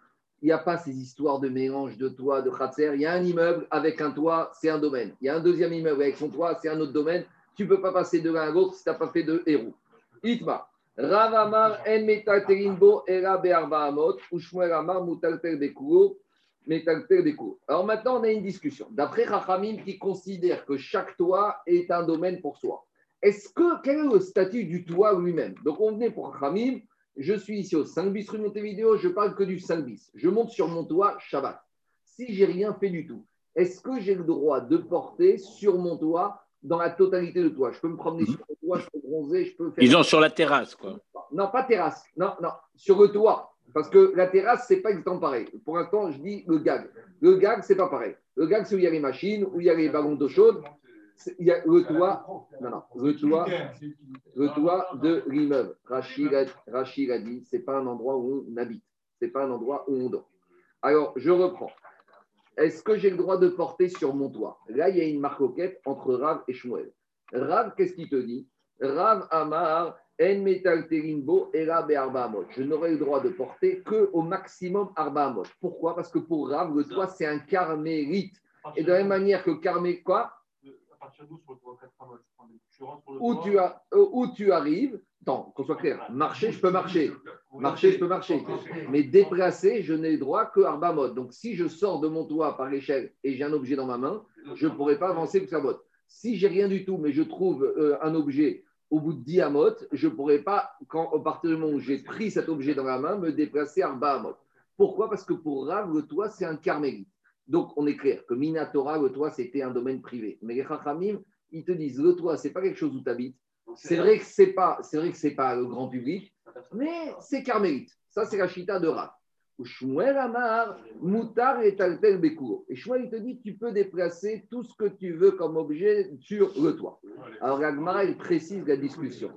il n'y a pas ces histoires de mélange de toits, de khatser. Il y a un immeuble avec un toit, c'est un domaine. Il y a un deuxième immeuble avec son toit, c'est un autre domaine. Tu ne peux pas passer de l'un à l'autre si tu n'as pas fait de héros. Itma. Rav Amar en metalterin bo era be'arba amot ou Shmuel Amar mutalter bekulo metalter bekulo. Alors maintenant, on a une discussion. D'après Chachamim qui considère que chaque toit est un domaine pour soi. Quel est le statut du toit lui-même? Donc on venait pour Chachamim. Je suis ici au 5 bis rue Montevideo, je parle que du 5 bis. Je monte sur mon toit Shabbat. Si j'ai rien fait du tout, est-ce que j'ai le droit de porter sur mon toit dans la totalité de toit? Je peux me promener sur le toit, je peux bronzer, je peux faire. Ils ont sur la terrasse, quoi. Non, pas terrasse. Non, sur le toit. Parce que la terrasse, c'est pas exactement pareil. Pour l'instant, je dis le gag. Le gag, c'est pas pareil. Le gag, c'est où il y a les machines, où il y a les ballons d'eau chaude. Il y a le toit, le toit de l'immeuble. Rachid a dit, c'est pas un endroit où on habite, c'est pas un endroit où on dort. Alors je reprends. Est-ce que j'ai le droit de porter sur mon toit? Là, il y a une marcoquette entre Rav et Shmuel. Rav, qu'est-ce qu'il te dit? Rav Amar en metal terimbo et Rav et Arba Amot. Je n'aurai le droit de porter que au maximum Arba Amot. Pourquoi? Parce que pour Rav, le toit c'est un carmérite. Et de la même manière que carmérite quoi? Où tu arrives, attends, qu'on soit clair, marcher, je peux marcher. Mais déplacer, je n'ai droit que Arba Amot. Donc si je sors de mon toit par l'échelle et j'ai un objet dans ma main, je ne pourrai pas avancer plus à Amot. Si j'ai rien du tout, mais je trouve un objet au bout de 10 Amot, je ne pourrai pas, à partir du moment où j'ai pris cet objet dans la main, me déplacer Arba Amot. Pourquoi? Parce que pour Rav, le toit, c'est un carmélite. Donc, on est clair que Minatora, le toit, c'était un domaine privé. Mais les Chachamim, ils te disent, le toit, ce n'est pas quelque chose où tu habites. C'est vrai que ce n'est pas le grand public, mais c'est carmélite. Ça, c'est la chita de Rav. Shmuel Amar, Moutar et Talter Bekour. Et Shmuel, il te dit, tu peux déplacer tout ce que tu veux comme objet sur le toit. Alors, la Gemara, elle précise la discussion.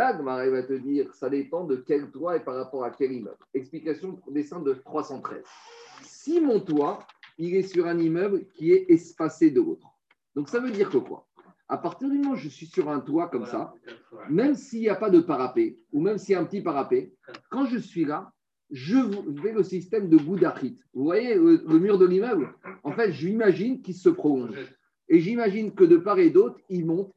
Là, Gmaré va te dire, ça dépend de quel toit et par rapport à quel immeuble. Explication des dessin de 313. Si mon toit, il est sur un immeuble qui est espacé de l'autre. Donc, ça veut dire que quoi? À partir du moment où je suis sur un toit comme ça, même s'il n'y a pas de parapet, ou même s'il y a un petit parapet, quand je suis là, je vais le système de Goudachit. Vous voyez le mur de l'immeuble? En fait, j'imagine qu'il se prolonge. Et j'imagine que de part et d'autre, il monte,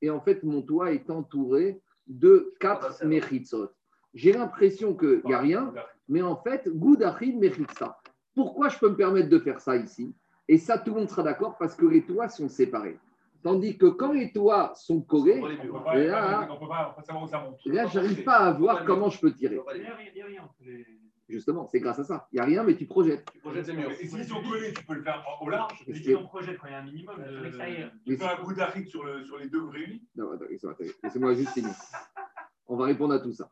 et en fait, mon toit est entouré de 4 méchitsot. j'ai l'impression qu'il n'y a rien, mais en fait, Goudachim mérite ça. Pourquoi je peux me permettre de faire ça ici? Et ça, tout le monde sera d'accord parce que les toits sont séparés. Tandis que quand les toits sont collés, là, je n'arrive pas à voir comment je peux tirer. Justement, c'est grâce à ça. Il n'y a rien, mais tu projettes. Tu projettes, c'est mieux. Et s'ils sont collés, tu peux le faire au large. Mais si on projette quand il y a un minimum de... Tu fais un coup d'arrique sur les deux réunis. Non, attends, laissez-moi juste finir. On va répondre à tout ça.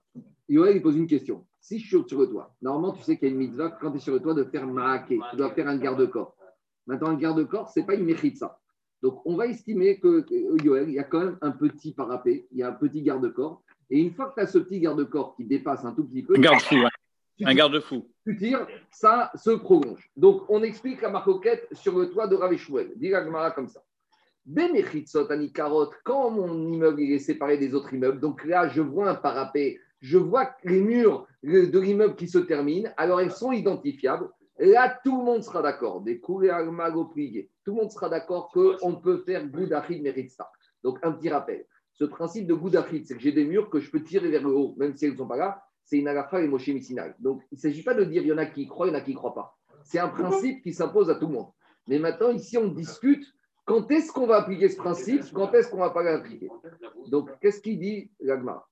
Yoel, il pose une question. Si je suis sur le toit, normalement, tu sais qu'il y a une mitzvah, quand tu es sur le toit, de faire maraquer. Tu dois faire un garde-corps. Maintenant, un garde-corps, ce n'est pas une mérite, ça. Donc, on va estimer que Yoel, il y a quand même un petit parapet, il y a un petit garde-corps. Et une fois que tu as ce petit garde-corps qui dépasse un tout petit peu... Un garde-fou. Tu tires, ça se prolonge. Donc, on explique la marcoquette sur le toit de Rav Shmuel. Dit la Gemara comme ça. Quand mon immeuble est séparé des autres immeubles, donc là, je vois un parapet, je vois les murs de l'immeuble qui se terminent, alors elles sont identifiables. Là, tout le monde sera d'accord. Des coulées almagopriées. Tout le monde sera d'accord qu'on peut faire Goudachid Meritza. Donc, un petit rappel. Ce principe de Goudachid, c'est que j'ai des murs que je peux tirer vers le haut, même si elles ne sont pas là. C'est une alacha et Moshe Mitsinaï. Donc, il ne s'agit pas de dire il y en a qui y croient, il y en a qui ne croient pas. C'est un principe qui s'impose à tout le monde. Mais maintenant, ici, on discute quand est-ce qu'on va appliquer ce principe, quand est-ce qu'on ne va pas l'appliquer. Donc, qu'est-ce qu'il dit, l'Agma ?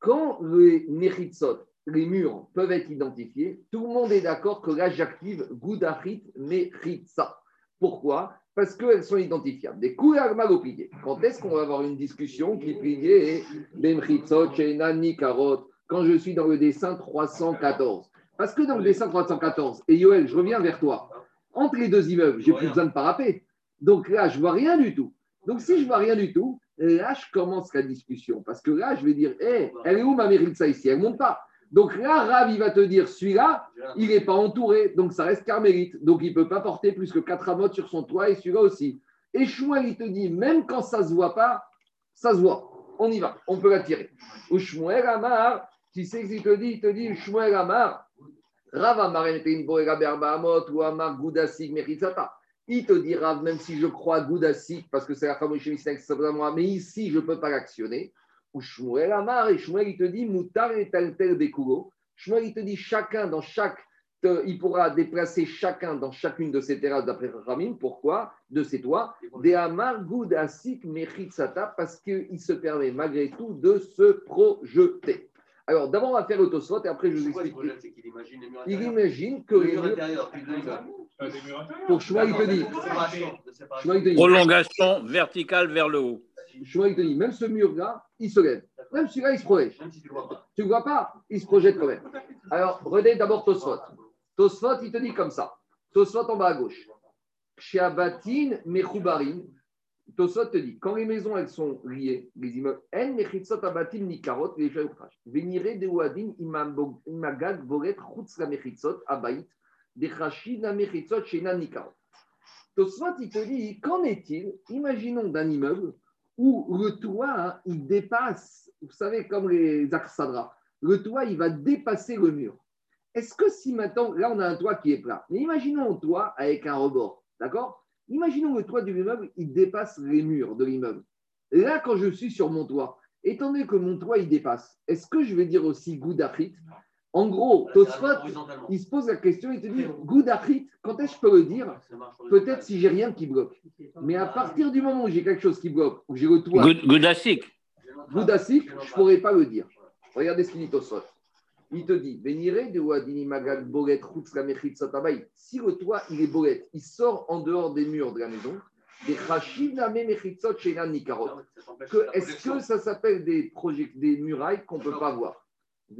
Quand les Mechitsot, les murs, peuvent être identifiés, tout le monde est d'accord que là, j'active Goudachit Mechitsa. Pourquoi ? Parce qu'elles sont identifiables. Des coups d'armal au plié. Quand est-ce qu'on va avoir une discussion qui plié et des Mechitsot, Chénani, Karot ? Quand je suis dans le dessin 314. Parce que dans le dessin 314, et Yoel, je reviens vers toi, entre les deux immeubles, j'ai plus besoin de parapet. Donc là, je ne vois rien du tout. Donc si je ne vois rien du tout, là, je commence la discussion. Parce que là, je vais dire, hey, elle est où ma méritza ici? Elle ne monte pas. Donc là, Rav, il va te dire, celui-là, il n'est pas entouré. Donc ça reste carmélite. Donc il ne peut pas porter plus que 4 amotes sur son toit et celui-là aussi. Et Shmuel, il te dit, même quand ça ne se voit pas, ça se voit. On y va, on peut la tirer. Ou Shmuel Amar. Tu sais que il te dit, Shmuel Amar, Rav Amar Entein Boera Berba Amot ou Amar Goudasik Mechitsata. Il te dit, Rav, même si je crois Goudasik, parce que c'est la fameuse chimie, c'est moi, mais ici, je ne peux pas l'actionner. Ou Shmuel Amar, et Shmuel, il te dit, Moutar et Talter Bekulo. Shmuel, il te dit, il pourra déplacer chacun dans chacune de ces terrasses d'après Ramim. Pourquoi ? De ces toits. Des Amar Goudasik Mechitsata, parce qu'il se permet malgré tout de se projeter. Alors, d'abord, on va faire l'autoswot et après, je vous explique. Le problème, c'est qu'il imagine les murs intérieurs. Il imagine que les murs intérieurs. Pour Shmuel, il te dit. Prolongation verticale vers le haut. Shmuel, il te dit, même ce mur-là, il se lève. Même celui-là, il se projette. Même si tu ne le vois pas. Tu ne le vois pas, il se projette quand même. Alors, René, d'abord, Tosfot. Tosfot, il te dit comme ça. Tosfot en bas à gauche. Shabatin Mechoubarin. Tosot te dit, quand les maisons elles sont liées, les immeubles, en mechitsot abatim ni karot, les gens outrage. Venire de ouadin imagad voret chutz la mechitsot abait, de chachin la mechitsot shena ni karot. Tosot il te dit, qu'en est-il, imaginons d'un immeuble où le toit il dépasse, vous savez comme les aksadra, le toit il va dépasser le mur. Est-ce que si maintenant, là on a un toit qui est plat, mais imaginons un toit avec un rebord, d'accord? Imaginons le toit de l'immeuble, il dépasse les murs de l'immeuble. Là, quand je suis sur mon toit, étant donné que mon toit, il dépasse, est-ce que je vais dire aussi Goudachit ? En gros, Tosfot, il se pose la question, il te dit Goudachit, quand est-ce que je peux le dire ? Peut-être si j'ai rien qui bloque. Mais à partir du moment où j'ai quelque chose qui bloque, où j'ai le toit… Goudachit, je ne pourrais pas le dire. Regardez ce qu'il dit Tosfot. Il te dit, si le toit il est bolet, il sort en dehors des murs de la maison, est-ce que ça s'appelle des murailles qu'on ne peut pas voir? Et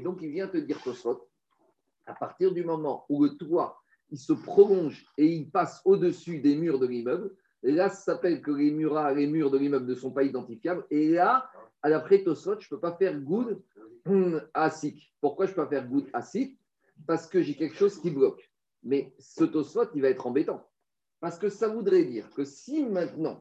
donc il vient te dire Tosfot, à partir du moment où le toit il se prolonge et il passe au-dessus des murs de l'immeuble. Et là, ça s'appelle que les murs de l'immeuble ne sont pas identifiables. Et là, à l'après Tosfot, je ne peux pas faire Goud Asik. Pourquoi je ne peux pas faire Goud Asik? Parce que j'ai quelque chose qui bloque. Mais ce Tosfot, il va être embêtant. Parce que ça voudrait dire que si maintenant,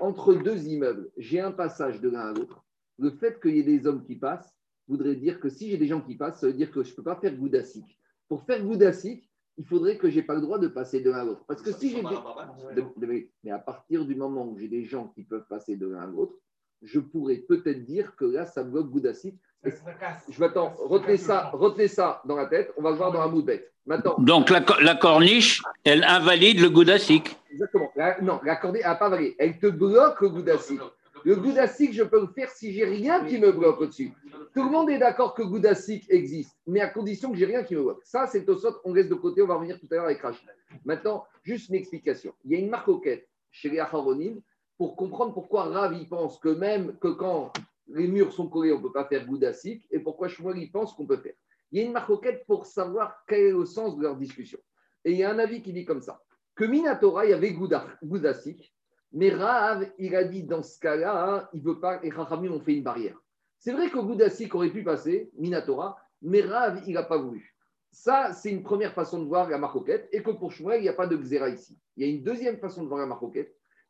entre deux immeubles, j'ai un passage de l'un à l'autre, le fait qu'il y ait des hommes qui passent voudrait dire que si j'ai des gens qui passent, ça veut dire que je ne peux pas faire Goud Asik. Pour faire Goud Asik, il faudrait que je n'ai pas le droit de passer de l'un à l'autre. Parce que si j'ai mais à partir du moment où j'ai des gens qui peuvent passer de l'un à l'autre, je pourrais peut-être dire que là, ça bloque Goudassi. Je m'attends, retenez ça dans la tête, on va le voir dans la moudbête. Donc la corniche, elle invalide le goudassique. Exactement. Non, la corniche, elle n'a pas validé. Elle te bloque le goudassique. Le goudassique, je peux le faire si j'ai rien qui me bloque au-dessus. Tout le monde est d'accord que goudassique existe, mais à condition que j'ai rien qui me bloque. Ça, c'est au sort, on laisse de côté, on va revenir tout à l'heure avec Rachid. Maintenant, juste une explication. Il y a une marque auquel, chez les Acharonim, pour comprendre pourquoi Rav pense que même que quand les murs sont collés, on ne peut pas faire goudassique, et pourquoi Shmuel pense qu'on peut faire. Il y a une marque pour savoir quel est le sens de leur discussion. Et il y a un avis qui dit comme ça, que Minatora, il y avait goudassique, mais Rav, il a dit dans ce cas-là, hein, il ne veut pas, et Rachamim ont fait une barrière. C'est vrai que goudassique aurait pu passer, Minatora, mais Rav, il n'a pas voulu. Ça, c'est une première façon de voir la marque et que pour Shmuel, il n'y a pas de xéra ici. Il y a une deuxième façon de voir la marque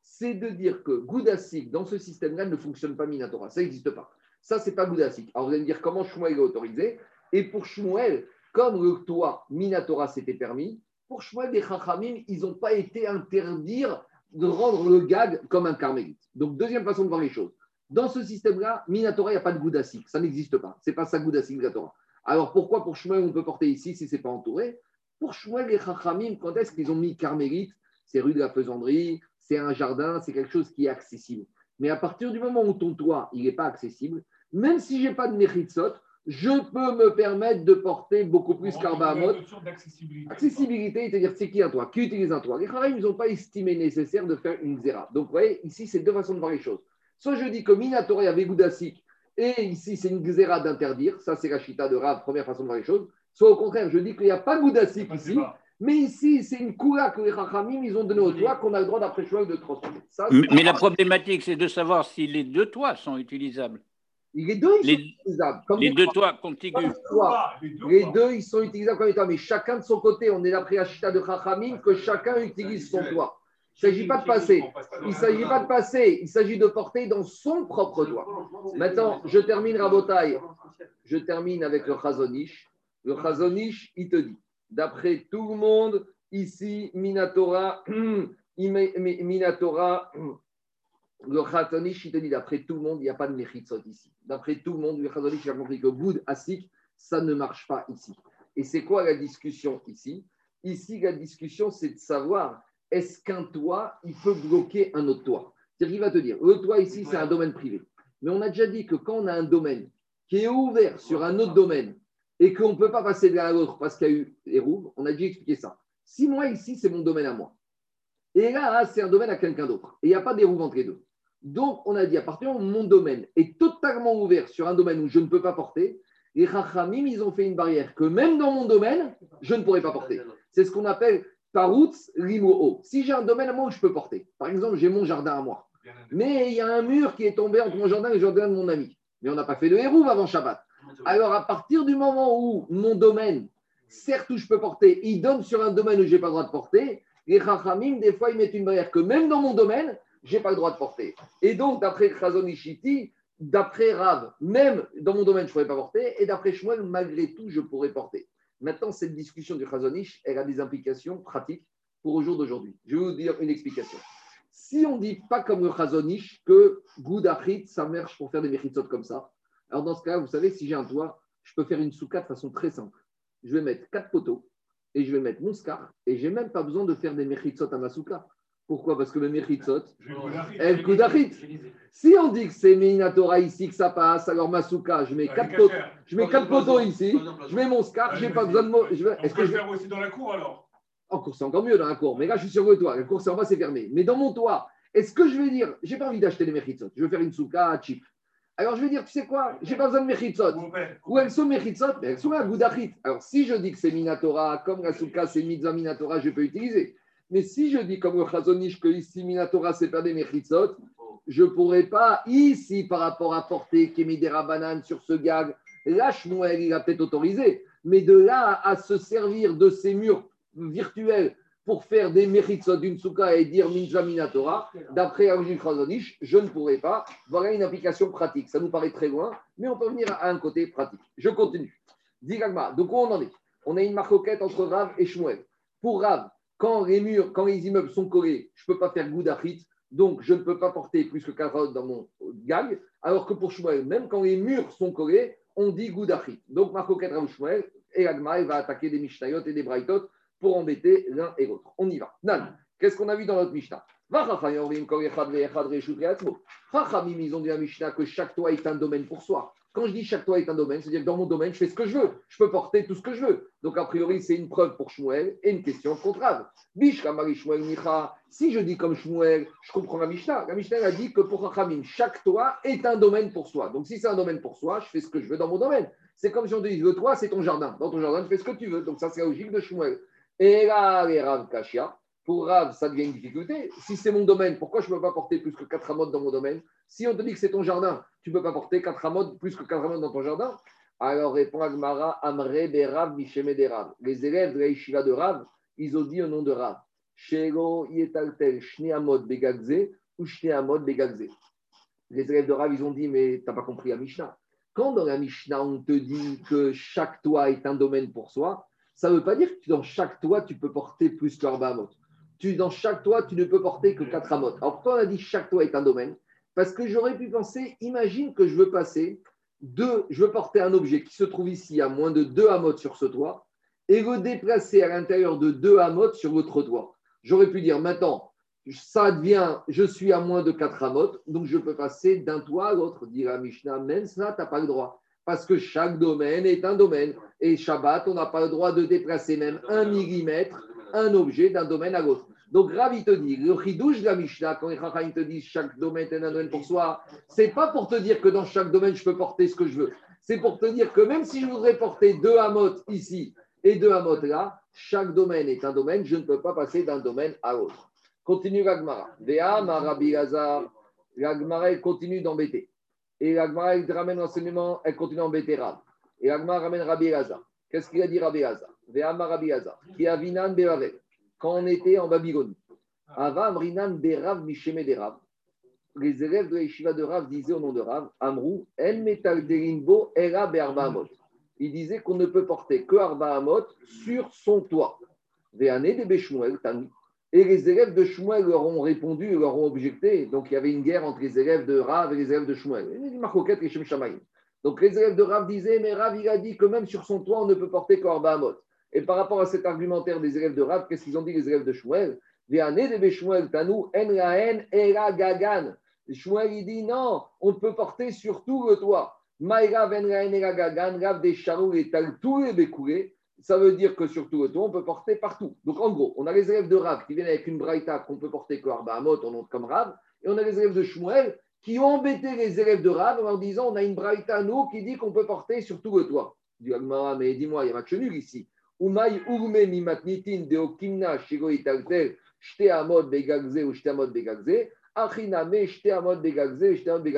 c'est de dire que Goudassik, dans ce système-là, ne fonctionne pas Minatora. Ça n'existe pas. Ça, ce n'est pas Goudassik. Alors, vous allez me dire comment Shmuel est autorisé. Et pour Shmuel, comme le toit Minatora s'était permis, pour Shmuel et Chachamim, ils n'ont pas été interdire de rendre le gag comme un carmélite. Donc, deuxième façon de voir les choses. Dans ce système-là, Minatora, il n'y a pas de Goudassik. Ça n'existe pas. Ce n'est pas ça Goudassik de la Torah. Alors, pourquoi pour Shmuel, on peut porter ici si ce n'est pas entouré? Pour Shmuel et Chachamim, quand est-ce qu'ils ont mis carmélite? C'est rue de la Faisanderie. C'est un jardin, c'est quelque chose qui est accessible. Mais à partir du moment où ton toit, il n'est pas accessible, même si je n'ai pas de méritsot, je peux me permettre de porter beaucoup plus qu'Arbahamot. Accessibilité, c'est-à-dire c'est qui un toit? Qui utilise un toit? Les Harim, ils n'ont pas estimé nécessaire de faire une zéra. Donc, vous voyez, ici, c'est deux façons de voir les choses. Soit je dis que Minatoré avait Goudassik, et ici, c'est une zéra d'interdire. Ça, c'est la chita de Rav, première façon de voir les choses. Soit au contraire, je dis qu'il n'y a pas Goudassik ici. Mais ici, c'est une coula que les Chachamim, ils ont donné au toit qu'on a le droit d'après choix de transformer. Ça, mais la problématique, c'est de savoir si les deux toits sont utilisables. Les deux, ils sont utilisables. Comme les deux toits contigus. Les deux, ils sont utilisables comme les toits. Mais chacun de son côté, on est d'après la chita de Chachamim, que chacun utilise son toit. Il ne s'agit pas de passer. Il ne s'agit pas de passer. Il s'agit de porter dans son propre toit. Maintenant, je termine, Rabotai. Je termine avec le Chazon Ish. Le Chazon Ish, il te dit. D'après tout le monde, ici, Minatora, le Khatonish, il te dit, d'après tout le monde, il n'y a pas de Mechitzot ici. D'après tout le monde, le Khatonish a compris que Goud, Asik, ça ne marche pas ici. Et c'est quoi la discussion ici? Ici, la discussion, c'est de savoir, est-ce qu'un toit, il peut bloquer un autre toit? C'est-à-dire qu'il va te dire, le toit ici, c'est un domaine privé. Mais on a déjà dit que quand on a un domaine qui est ouvert sur un autre domaine, et qu'on ne peut pas passer de l'un à l'autre parce qu'il y a eu Hérouv, on a déjà expliqué ça. Si moi, ici, c'est mon domaine à moi, et là, c'est un domaine à quelqu'un d'autre, et il n'y a pas d'Hérouv entre les deux. Donc, on a dit, à partir de mon domaine est totalement ouvert sur un domaine où je ne peux pas porter, les Chachamim, ils ont fait une barrière que même dans mon domaine, je ne pourrais pas porter. C'est ce qu'on appelle Parutz Limo'o. Si j'ai un domaine à moi où je peux porter, par exemple, j'ai mon jardin à moi, mais il y a un mur qui est tombé entre mon jardin et le jardin de mon ami. Mais on n'a pas fait de Hérouv avant Shabbat. Alors, à partir du moment où mon domaine, certes où je peux porter, il donne sur un domaine où je n'ai pas le droit de porter, les Chachamim, des fois, ils mettent une barrière que même dans mon domaine, je n'ai pas le droit de porter. Et donc, d'après Chazon Ishiti, d'après Rav, même dans mon domaine, je ne pourrais pas porter, et d'après Shmuel, malgré tout, je pourrais porter. Maintenant, cette discussion du Chazon Ish, elle a des implications pratiques pour au jour d'aujourd'hui. Je vais vous dire une explication. Si on ne dit pas comme le Chazon Ish que Goudachit, ça marche pour faire des Mechitzot comme ça, alors, dans ce cas-là, vous savez, si j'ai un toit, je peux faire une souka de façon très simple. Je vais mettre 4 poteaux et je vais mettre mon scar et je n'ai même pas besoin de faire des mechitzot à ma souka. Pourquoi? Parce que mes mechitzot, elles koudachit. Si on dit que c'est Minatora ici que ça passe, alors ma souka, je mets 4 poteaux, je mets 4 poteaux ici, je mets mon scar, je n'ai pas besoin de moi. Est-ce que je vais faire aussi dans la cour alors? En cour, c'est encore mieux dans la cour. Mais là, je suis sur le toit. La cour, c'est en bas, c'est fermé. Mais dans mon toit, est-ce que je vais dire, j'ai pas envie d'acheter des mechitzot, je veux faire une souka cheap. Alors, je vais dire, tu sais quoi, j'ai pas besoin de Mechitzot. Où elles sont Mechitzot? Elles sont à Goudachit. Alors, si je dis que c'est Minatora, comme la Souka, c'est Mitzvah Minatora, je peux utiliser. Mais si je dis, comme le Chazon Ish, que ici, Minatora, c'est pas des Mechitzot, je pourrais pas, ici, par rapport à porter Kémidera Banane sur ce gag, là, Shmuel, il a peut-être autorisé. Mais de là à se servir de ces murs virtuels pour faire des Mechitzot d'une Souka et dire Mitzvah Minatora, d'après Arjun Chazon Ish, je ne pourrais pas. Voilà une application pratique. Ça nous paraît très loin, mais on peut venir à un côté pratique. Je continue. Dis Gagma, donc où on en est? On a une marcoquette entre Rav et Shmuel. Pour Rav, quand les murs, quand les immeubles sont collés, je ne peux pas faire goudachit, donc je ne peux pas porter plus que 4 autres dans mon gag, alors que pour Shmuel, même quand les murs sont collés, on dit goudachit. Donc Marco Kedrav Shmuel, et Agmaï va attaquer des Mishnayot et des Braïtot pour embêter l'un et l'autre. On y va. Nan, qu'est-ce qu'on a vu dans notre Mishnah? Chachamim, ils ont dit à Mishnah que chaque toit est un domaine pour soi. Quand je dis chaque toit est un domaine, c'est-à-dire que dans mon domaine, je fais ce que je veux. Je peux porter tout ce que je veux. Donc, a priori, c'est une preuve pour Shmuel et une question contre Rav. Si je dis comme Shmuel, je comprends la Mishnah. La Mishnah a dit que pour Chachamim, chaque toit est un domaine pour soi. Donc, si c'est un domaine pour soi, je fais ce que je veux dans mon domaine. C'est comme si on te dit, le toit, c'est ton jardin. Dans ton jardin, tu fais ce que tu veux. Donc, ça, c'est la logique de Shmuel. Et là, les Rav Kashia. Pour Rav, ça devient une difficulté. Si c'est mon domaine, pourquoi je ne peux pas porter plus que 4 amotes dans mon domaine? Si on te dit que c'est ton jardin, tu ne peux pas porter 4 amotes, plus que 4 amotes dans ton jardin? Alors répond Agmara, Amre de Rav, Misheme de Rav. Les élèves de la Yeshiva de Rav, ils ont dit au nom de Rav, Shelo yetaltel shne amot begagze ou shne amot begagze. Les élèves de Rav, ils ont dit, mais tu n'as pas compris la Mishnah. Quand dans la Mishnah, on te dit que chaque toit est un domaine pour soi, ça ne veut pas dire que dans chaque toit, tu peux porter plus que 4 amotes. Dans chaque toit, tu ne peux porter que 4 amotes. Alors, pourquoi on a dit chaque toit est un domaine? Parce que j'aurais pu penser, imagine que je veux passer de, je veux porter un objet qui se trouve ici à moins de 2 amotes sur ce toit et le déplacer à l'intérieur de 2 amotes sur l'autre toit. J'aurais pu dire, maintenant, ça devient, je suis à moins de 4 amotes, donc je peux passer d'un toit à l'autre. Dire à Mishnah, même ça, tu n'as pas le droit. Parce que chaque domaine est un domaine. Et Shabbat, on n'a pas le droit de déplacer même 1 millimètre un objet d'un domaine à l'autre. Donc, Rav, il te dit, le chidouche de la Mishnah, quand les Chachamim te disent chaque domaine est un domaine pour soi, c'est pas pour te dire que dans chaque domaine, je peux porter ce que je veux. C'est pour te dire que même si je voudrais porter 2 amotes ici et 2 amotes là, chaque domaine est un domaine, je ne peux pas passer d'un domaine à l'autre. Continue l'Agmara. Ve'am Rabbi Lazar, l'Agmara, elle continue d'embêter. Et l'Agmara, elle ramène l'enseignement, elle continue d'embêter Rav. Et l'Agmara ramène Rabbi Lazar. Qu'est-ce qu'il a dit Rabbi Lazar? Ve'am Rabbi Lazar, qui a vinan be'avet. Quand on était en Babylonie, Avam Rinan Berav Misheme de Rav, les élèves de la Yeshiva de Rav disaient au nom de Rav, Amrou, El Metal Derinbo, Era Berba Amot. Ils disaient qu'on ne peut porter que Arba Amot sur son toit. Ve'ané de Beshmuel, Tani. Et les élèves de Shmuel leur ont répondu, leur ont objecté. Donc il y avait une guerre entre les élèves de Rav et les élèves de Shmuel. Donc les élèves de Rav disaient, mais Rav il a dit que même sur son toit, on ne peut porter que Arba Amot. Et par rapport à cet argumentaire des élèves de Rav, qu'est-ce qu'ils ont dit les élèves de Shmuel? Shmuel, il dit non, on peut porter sur tout le toit. Ça veut dire que sur tout le toit, on peut porter partout. Donc en gros, on a les élèves de Rav qui viennent avec une braïta qu'on peut porter que Arba Amot, on monte comme Rav, et on a les élèves de Shmuel qui ont embêté les élèves de Rav en leur disant on a une braïta nous qui dit qu'on peut porter sur tout le toit. Du Agmara, mais dis-moi, il y a match nul ici. Cette objection des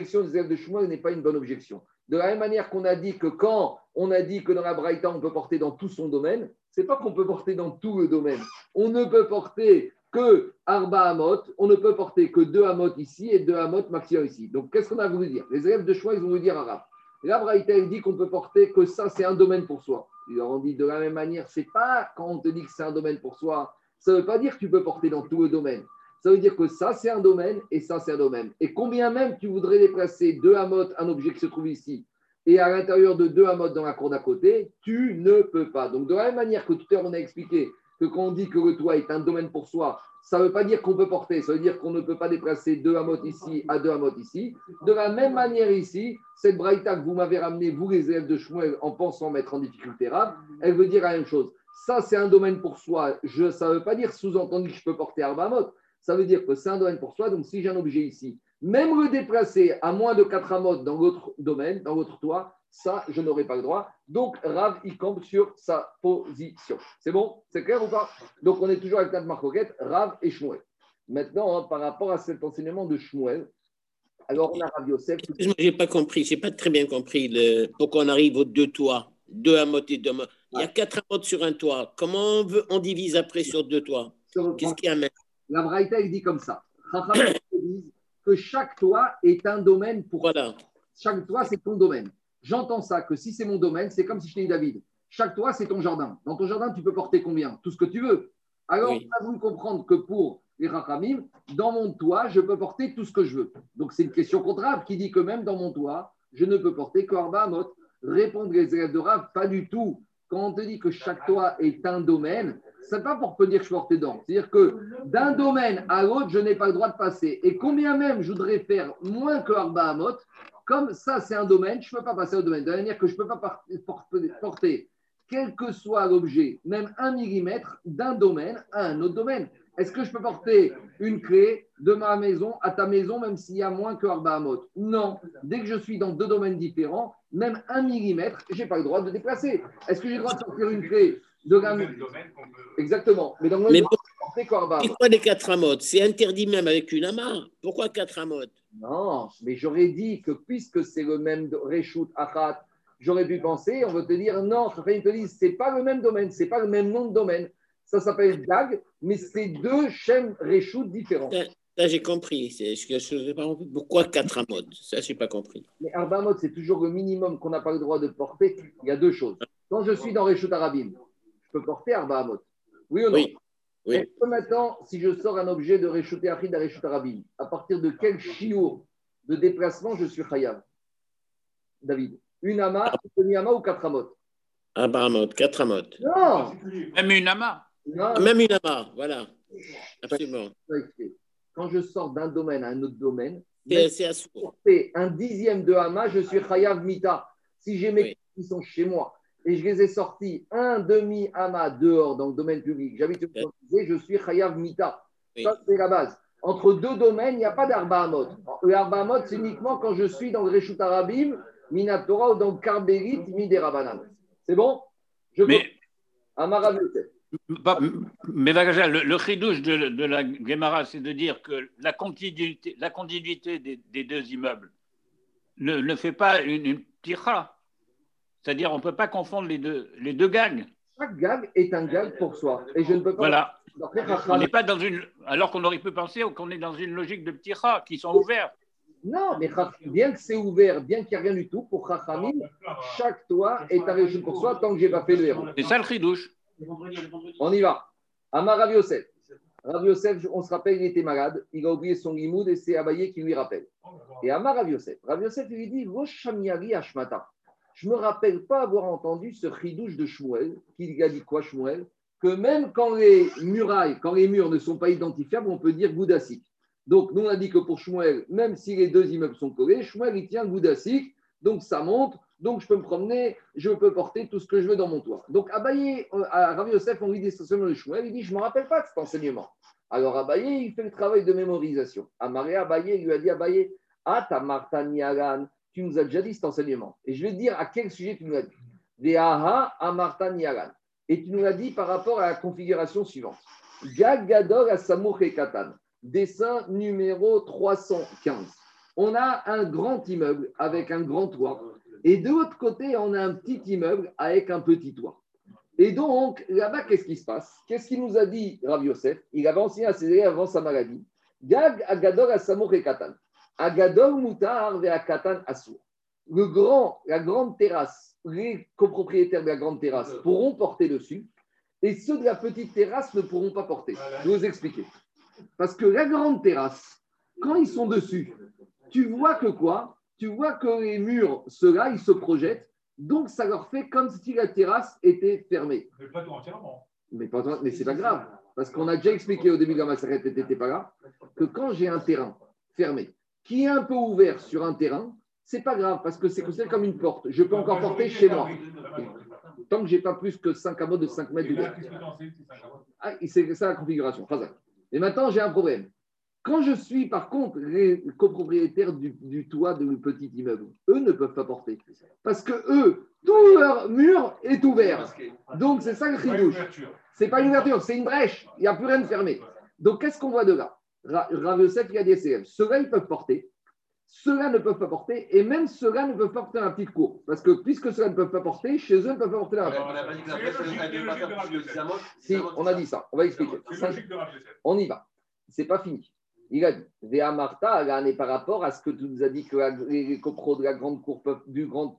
élèves de Shmuel n'est pas une bonne objection. De la même manière qu'on a dit que quand on a dit que dans la Braïta, on peut porter dans tout son domaine, ce n'est pas qu'on peut porter dans tout le domaine. On ne peut porter que Arba Amot, on ne peut porter que 2 Amot ici et 2 Amot maximum ici. Donc, qu'est-ce qu'on a voulu dire? Les élèves de Shmuel, ils ont voulu dire Arab. La Braïta, elle dit qu'on peut porter que ça, c'est un domaine pour soi. Ils leur ont dit de la même manière, c'est pas quand on te dit que c'est un domaine pour soi, ça ne veut pas dire que tu peux porter dans tout le domaine. Ça veut dire que ça, c'est un domaine et ça, c'est un domaine. Et combien même tu voudrais déplacer 2 amotes, un objet qui se trouve ici, et à l'intérieur de 2 amotes dans la cour d'à côté, tu ne peux pas. Donc, de la même manière que tout à l'heure, on a expliqué que quand on dit que le toit est un domaine pour soi, ça ne veut pas dire qu'on peut porter, ça veut dire qu'on ne peut pas déplacer 2 amotes ici à 2 amotes ici. De la même manière ici, cette braïta que vous m'avez ramenée, vous les élèves de Shmuel, en pensant mettre en difficulté Rav, elle veut dire la même chose. Ça, c'est un domaine pour soi. Ça ne veut pas dire sous-entendu que je peux porter Arba Amot. Ça veut dire que c'est un domaine pour soi. Donc, si j'ai un objet ici, même le déplacer à moins de 4 amotes dans l'autre domaine, dans l'autre toit, ça, je n'aurai pas le droit. Donc, Rav, il campe sur sa position. C'est bon? C'est clair ou pas? Donc, on est toujours avec notre marcoquette, Rav et Shmuel. Maintenant, par rapport à cet enseignement de Shmuel, alors on a Rav Yosef. Je n'ai pas compris, je n'ai pas très bien compris pourquoi on arrive aux 2 toits, 2 amotes et 2 amotes. Il y a 4 amotes sur un toit. Comment on divise après sur 2 toits? Qu'est-ce qu'il y a même? La Braïta, il dit comme ça. Chachamim disent que chaque toit est un domaine pour toi. Chaque toit, c'est ton domaine. J'entends ça, que si c'est mon domaine, c'est comme si je t'ai dit David. Chaque toit, c'est ton jardin. Dans ton jardin, tu peux porter combien? Tout ce que tu veux. Alors, oui, on a voulu comprendre que pour les Rachamim, dans mon toit, je peux porter tout ce que je veux. Donc, c'est une question contraire qui dit que même dans mon toit, je ne peux porter qu'Arba Amot. Répondre les élèves de Rav, pas du tout. Quand on te dit que chaque toit est un domaine, ce n'est pas pour dire que je porte dedans. C'est-à-dire que d'un domaine à l'autre, je n'ai pas le droit de passer. Et combien même je voudrais faire moins que Arba Amot, comme ça, c'est un domaine, je ne peux pas passer au domaine. De la manière que je ne peux pas porter, quel que soit l'objet, même un millimètre d'un domaine à un autre domaine. Est-ce que je peux porter une clé de ma maison à ta maison, même s'il y a moins que Arba Amot? Non. Dès que je suis dans deux domaines différents, même un millimètre, je n'ai pas le droit de déplacer. Est-ce que j'ai le droit de sortir une clé de la maison? Exactement. Mais dans le même domaine, pourquoi les 4 amotes? C'est interdit même avec une amarre. Pourquoi 4 amotes? Non, mais j'aurais dit que puisque c'est le même Réchout, Achat, j'aurais pu penser, on va te dire non, ils te disent, c'est pas le même domaine, c'est pas le même nom de domaine. Ça s'appelle Dag, mais c'est deux chaînes Réchout différentes. Là, j'ai compris. Pourquoi 4 amotes? Ça, je n'ai pas compris. Mais Arba Amot, c'est toujours le minimum qu'on n'a pas le droit de porter. Il y a deux choses. Quand je suis dans Réchout Arabim, je peux porter Arba Amot. Oui ou non? Oui. Oui. Est-ce que maintenant, si je sors un objet de Réchout Achid à Réchout Arabim, à partir de quel chiour de déplacement je suis chayav? David, une ama, une ama ou 4 amotes? Un baramot, 4 amotes. Non. Même une ama. Non. Même une ama, voilà. Absolument. Quand je sors d'un domaine à un autre domaine, c'est assuré. Si un 10e de ama, je suis chayav mita. Si j'ai mes oui, qui sont chez moi, et je les ai sortis un demi-ama dehors dans le domaine public, j'habite au privé, je suis chayav mita. Oui. Ça, c'est la base. Entre deux domaines, il n'y a pas d'Arba Amot. Le Arba Amot, c'est uniquement quand je suis dans le Réchout Arabim, Minatora, ou dans le Karbelit, Miderabanan. C'est bon? Je peux. Amara Yosef. Mais le chidouche de la Gemara, c'est de dire que la continuité des deux immeubles ne fait pas une tira. C'est-à-dire, on ne peut pas confondre les deux gags. Chaque gag est un gag pour soi. Et je ne peux pas. Voilà. On n'est pas dans une. Alors qu'on aurait pu penser qu'on est dans une logique de petits rats qui sont ouverts. Non, mais bien que c'est ouvert, bien qu'il n'y a rien du tout, pour Chachamim, chaque toit est un réchute pour soi tant que je n'ai pas fait le héros. C'est ça le chidouche. On y va. Amar Rav Yosef. Rav Yosef, on se rappelle, il était malade. Il a oublié son limoud et c'est Abaye qui lui rappelle. Et Amar Rav Yosef. Rav Yosef lui dit Voshamiari Hashmata. Je ne me rappelle pas avoir entendu ce chidouche de Shmuel, qui a dit quoi Shmuel? Que même quand les murailles, quand les murs ne sont pas identifiables, on peut dire Goudassik. Donc nous on a dit que pour Shmuel, même si les deux immeubles sont collés, Shmuel il tient Goudassik, donc ça monte, donc je peux me promener, je peux porter tout ce que je veux dans mon toit. Donc Abaye, à Rav Yosef, on lit des stationnements de Shmuel, il dit je ne me rappelle pas de cet enseignement. Alors Abaye, il fait le travail de mémorisation. Amaré Abaye, il lui a dit Abaye, ah ta Marta Niagan, tu nous as déjà dit cet enseignement. Et je vais te dire à quel sujet tu nous l'as dit. Ve'aha amarta nialan. Et tu nous l'as dit par rapport à la configuration suivante. Gag gadol asamur hekatan. Dessin numéro 315. On a un grand immeuble avec un grand toit. Et de l'autre côté, on a un petit immeuble avec un petit toit. Et donc, là-bas, qu'est-ce qui se passe? Qu'est-ce qu'il nous a dit, Rav Yosef? Il avait enseigné à ses élèves avant sa maladie. Gag gadol asamur hekatan. Agadol Moutar vers Akatan Assour. La grande terrasse, les copropriétaires de la grande terrasse pourront porter dessus et ceux de la petite terrasse ne pourront pas porter. Voilà. Je vais vous expliquer. Parce que la grande terrasse, quand ils sont dessus, tu vois que quoi? Tu vois que les murs, ceux-là, ils se projettent, donc ça leur fait comme si la terrasse était fermée. Mais pas tout entièrement. Mais c'est pas grave. Parce qu'on a déjà expliqué au début de la massacre, tu n'étais pas là, que quand j'ai un terrain fermé, qui est un peu ouvert sur un terrain, c'est pas grave parce que c'est considéré comme une porte. Je peux encore porter chez moi. Tant que j'ai pas plus que 5 amots de 5 mètres de haut. Ah, c'est ça la configuration. Et maintenant, j'ai un problème. Quand je suis, par contre, les copropriétaires du toit de mon petit immeuble, eux ne peuvent pas porter. Parce que eux, tout leur mur est ouvert. Donc, c'est ça le chidouche. C'est pas une ouverture, c'est une brèche. Il n'y a plus rien de fermé. Donc, qu'est-ce qu'on voit de là? Rav Yosef, il y a des SCM. Ceux-là, ils peuvent porter. Ceux-là ne peuvent pas porter. Et même ceux-là ne peuvent pas porter dans la petite cour. Parce que puisque ceux-là ne peuvent pas porter, chez eux, ils ne peuvent pas porter dans la petite cour. Si, on a dit ça. On va expliquer. On y va. C'est pas fini. Il a dit Martha, là, on est par rapport à ce que tu nous as dit que les copeaux de la grande cour peuvent, du grand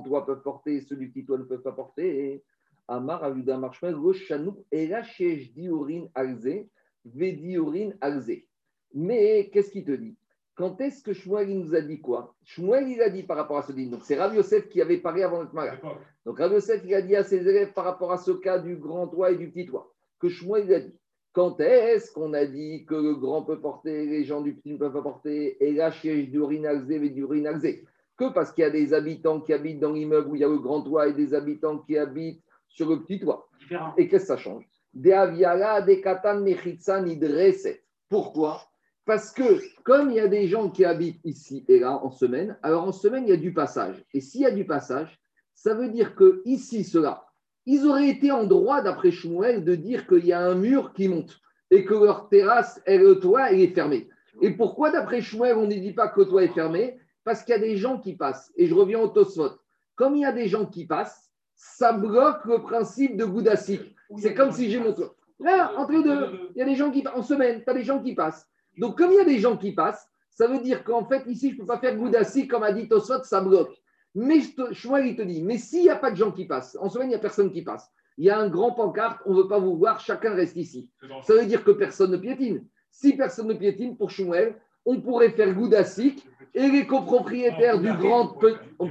toit peuvent porter, ceux du petit toit ne peuvent pas porter. Et Amar a vu d'un marchement, Roshanouk, et là, chez Diorin Alzé, Védiorin Alzé. Mais qu'est-ce qu'il te dit? Quand est-ce que Shmuel nous a dit quoi? Shmuel, il a dit par rapport à ce dîme. Donc, c'est Rav Yosef qui avait parlé avant notre mariage. Donc, Rav Yosef, il a dit à ses élèves par rapport à ce cas du grand toit et du petit toit, que Shmuel, il a dit. Quand est-ce qu'on a dit que le grand peut porter, les gens du petit ne peuvent pas porter, et là, chez d'urinalzé et d'urinalzé? Que parce qu'il y a des habitants qui habitent dans l'immeuble où il y a le grand toit et des habitants qui habitent sur le petit toit. Différent. Et qu'est-ce que ça change? De aviala, de katan, mechitsa, nidreset. Pourquoi? Parce que, comme il y a des gens qui habitent ici et là en semaine, alors en semaine, il y a du passage. Et s'il y a du passage, ça veut dire que ici, ceux-là, ils auraient été en droit, d'après Shmuel, de dire qu'il y a un mur qui monte et que leur terrasse, le toit, il est fermé. Et pourquoi, d'après Shmuel, on ne dit pas que le toit est fermé? Parce qu'il y a des gens qui passent. Et je reviens au Tosfot. Comme il y a des gens qui passent, ça bloque le principe de Goudassik. C'est comme si j'ai mon toit. Là, entre deux, il y a des gens qui passent. En semaine, tu as des gens qui passent. Donc, comme il y a des gens qui passent, ça veut dire qu'en fait, ici, je ne peux pas faire Goudassi, comme a dit Tosfot, ça bloque. Mais Shmuel, il te dit, mais s'il n'y a pas de gens qui passent, en semaine, il n'y a personne qui passe. Il y a un grand pancarte, on ne veut pas vous voir, chacun reste ici. Ça veut dire que personne ne piétine. Si personne ne piétine, pour Shmuel, on pourrait faire Goudassi et les copropriétaires du grand... On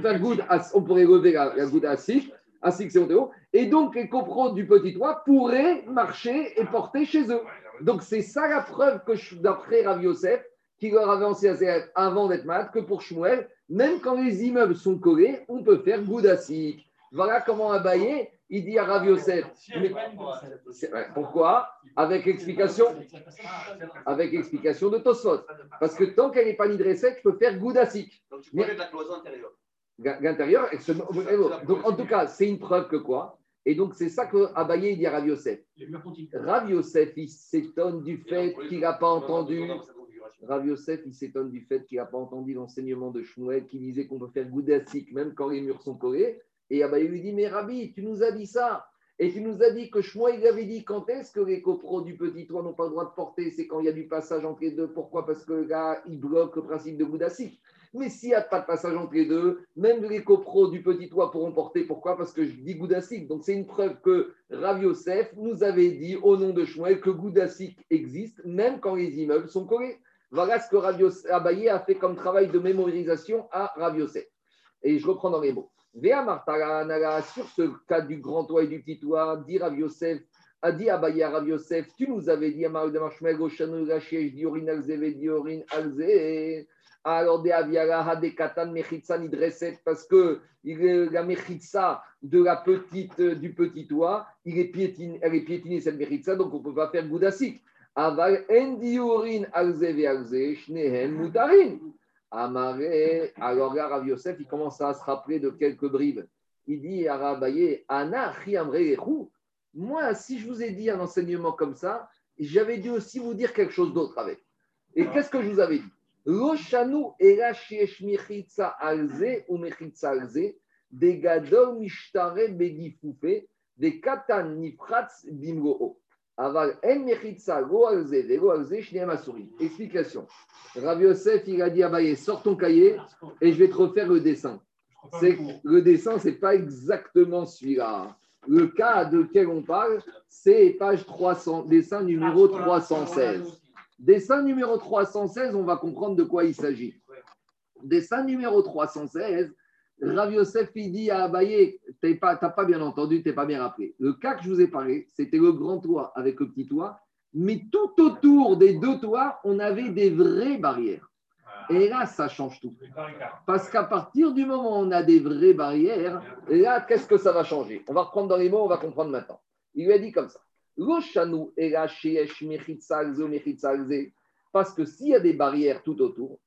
pourrait lever la Goudassi, ainsi que c'est Théo. Et donc, les copros du petit toit pourraient marcher et porter chez eux. Donc, c'est ça la preuve que d'après Rav Yosef, qui leur avait enseigné avant d'être malade, que pour Shmuel, même quand les immeubles sont collés, on peut faire Goudassik. Voilà comment Abaye, il dit à Rav Yosef. Mais, pourquoi? Avec explication de Tosfot. Parce que tant qu'elle n'est pas nidressée, je peux faire Goudassik. Donc, tu parlais de la cloison intérieure. L'intérieur. Donc, en tout cas, c'est une preuve que quoi? Et donc, c'est ça que Abaye dit à Rav Yosef. Rav Yosef, il s'étonne du fait qu'il n'a pas entendu. L'enseignement de Shmuel qui disait qu'on peut faire Goudassik même quand les murs sont collés. Et Abaye lui dit, mais Rabbi, tu nous as dit ça. Et tu nous as dit que Shmuel, il avait dit quand est-ce que les copros du petit toit n'ont pas le droit de porter? C'est quand il y a du passage entre les deux. Pourquoi? Parce que là, il bloque le principe de Goudassik. Mais s'il n'y a pas de passage entre les deux, même les copros du petit toit pourront porter. Pourquoi? Parce que je dis Goudassik. Donc, c'est une preuve que Rav Yosef nous avait dit au nom de Shmuel que Goudassik existe, même quand les immeubles sont collés. Voilà ce que Rav Yosef Abaye a fait comme travail de mémorisation à Rav Yosef. Et je reprends dans les mots. Vea Martala, sur ce cas du grand toit et du petit toit, dit Rav Yosef, a dit Abaye à Rav Yosef, tu nous avais dit à Marie de Marshmel, Oshanu Gachesh, Diorin Alzé, Diorin Alzé. Alors, parce que la mechitsa de la petite, du petit toit, elle est piétinée, cette mechitsa, donc on ne peut pas faire Goudassik. Aval endiorin alzev alzev shnehem mutarin. Amaré. Alors là, Rav Yosef, il commence à se rappeler de quelques bribes. Il dit à Rav Abaye, Ana chiamrehu. Moi, si je vous ai dit un enseignement comme ça, j'avais dû aussi vous dire quelque chose d'autre avec. Et qu'est-ce que je vous avais dit? Explication. Rav Yosef, il a dit à Abaye, sors ton cahier et je vais te refaire le dessin. Le dessin, ce n'est pas exactement celui-là. Le cas de lequel on parle, c'est page 300, dessin numéro 316. Dessin numéro 316, on va comprendre de quoi il s'agit. Dessin numéro 316, Rav Yosef il dit à Abaye, tu n'as pas bien entendu, tu n'es pas bien rappelé. Le cas que je vous ai parlé, c'était le grand toit avec le petit toit, mais tout autour des deux toits, on avait des vraies barrières. Et là, ça change tout. Parce qu'à partir du moment où on a des vraies barrières, là, qu'est-ce que ça va changer? On va reprendre dans les mots, on va comprendre maintenant. Il lui a dit comme ça. Parce que s'il y a des barrières tout autour,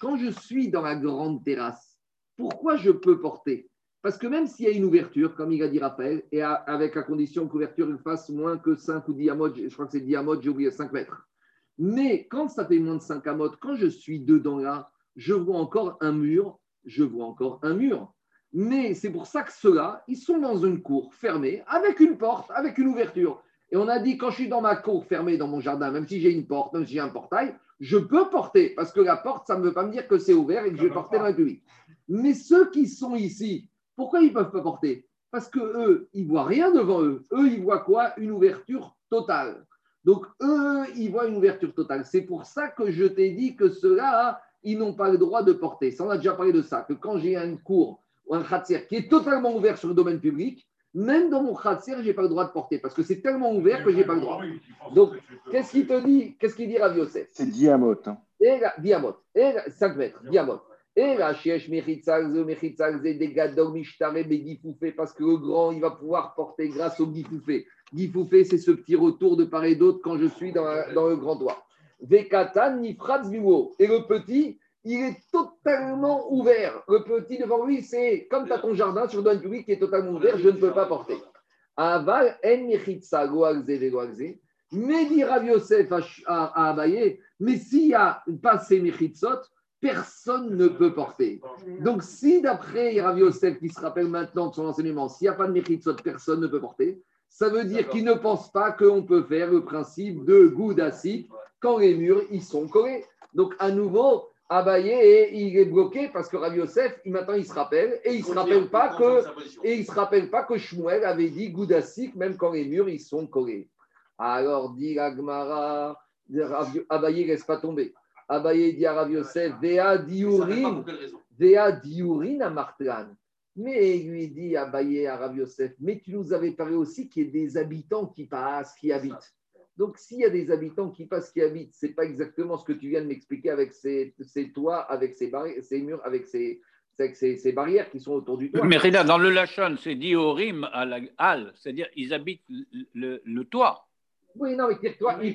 quand je suis dans la grande terrasse, pourquoi je peux porter? Parce que même s'il y a une ouverture, comme il a dit Raphaël, et avec la condition que l'ouverture fasse moins que 5 ou 10 amotes, je crois que c'est 10 amotes, j'ai oublié 5 mètres. Mais quand ça fait moins de 5 amotes, quand je suis dedans là, je vois encore un mur. Mais c'est pour ça que ceux-là, ils sont dans une cour fermée, avec une porte, avec une ouverture. Et on a dit, quand je suis dans ma cour fermée, dans mon jardin, même si j'ai une porte, même si j'ai un portail, je peux porter, parce que la porte, ça ne veut pas me dire que c'est ouvert et que je vais porter dans le public. Mais ceux qui sont ici, pourquoi ils ne peuvent pas porter? Parce qu'eux, ils ne voient rien devant eux. Eux, ils voient quoi? Une ouverture totale. Donc, eux, ils voient une ouverture totale. C'est pour ça que je t'ai dit que ceux-là, ils n'ont pas le droit de porter. Ça, on a déjà parlé de ça, que quand j'ai une cour ou un khatser qui est totalement ouvert sur le domaine public, même dans mon khatser, je n'ai pas le droit de porter parce que c'est tellement ouvert que je n'ai pas le droit. Donc, qu'est-ce qu'il te dit? Qu'est-ce qu'il dit Rav Yosef? C'est diamot. Diamot. 5 mètres. Diamot. Et là, Chiesh Mechitzalze, des gadog mishtare, mais Gifoufé, parce que le grand, il va pouvoir porter grâce au Gifoufé. Gifoufé, c'est ce petit retour de part et d'autre quand je suis dans le grand doigt. Vekatan, Nifratz, Biwo. Et le petit, il est totalement ouvert. Le petit devant lui, c'est comme tu as ton jardin sur le domaine public qui est totalement ouvert, je ne peux pas porter. Aval, En Mechitzalgo, Alze, Vegoalze. Mais dit Rav Yosef à Abaye, mais s'il n'y a pas ces Mechitzot, personne ne peut porter. Donc, si d'après Rav Yosef, qui se rappelle maintenant de son enseignement, s'il n'y a pas de Mechitzot, personne ne peut porter, ça veut dire qu'il ne pense pas qu'on peut faire le principe de Goudassit quand les murs ils sont collés. Donc, à nouveau, Abaye, il est bloqué parce que Rav Yosef, maintenant, il se rappelle et il ne se rappelle pas que Shmuel avait dit Goudassit même quand les murs ils sont collés. Alors, dit la Gemara, Abaye ne laisse pas tomber. Abaye dit à Rav Yosef, Vea diurin à Martlan. Mais il lui dit Abaye à Rav Yosef, mais tu nous avais parlé aussi qu'il y a des habitants qui passent, qui habitent. Donc s'il y a des habitants qui passent, qui habitent, ce n'est pas exactement ce que tu viens de m'expliquer avec ces toits, avec ces murs, avec ces barrières qui sont autour du toit. Mais regarde, dans le Lachon, c'est diurim à la halle, c'est-à-dire ils habitent le toit. Oui, non, mais tire-toi, il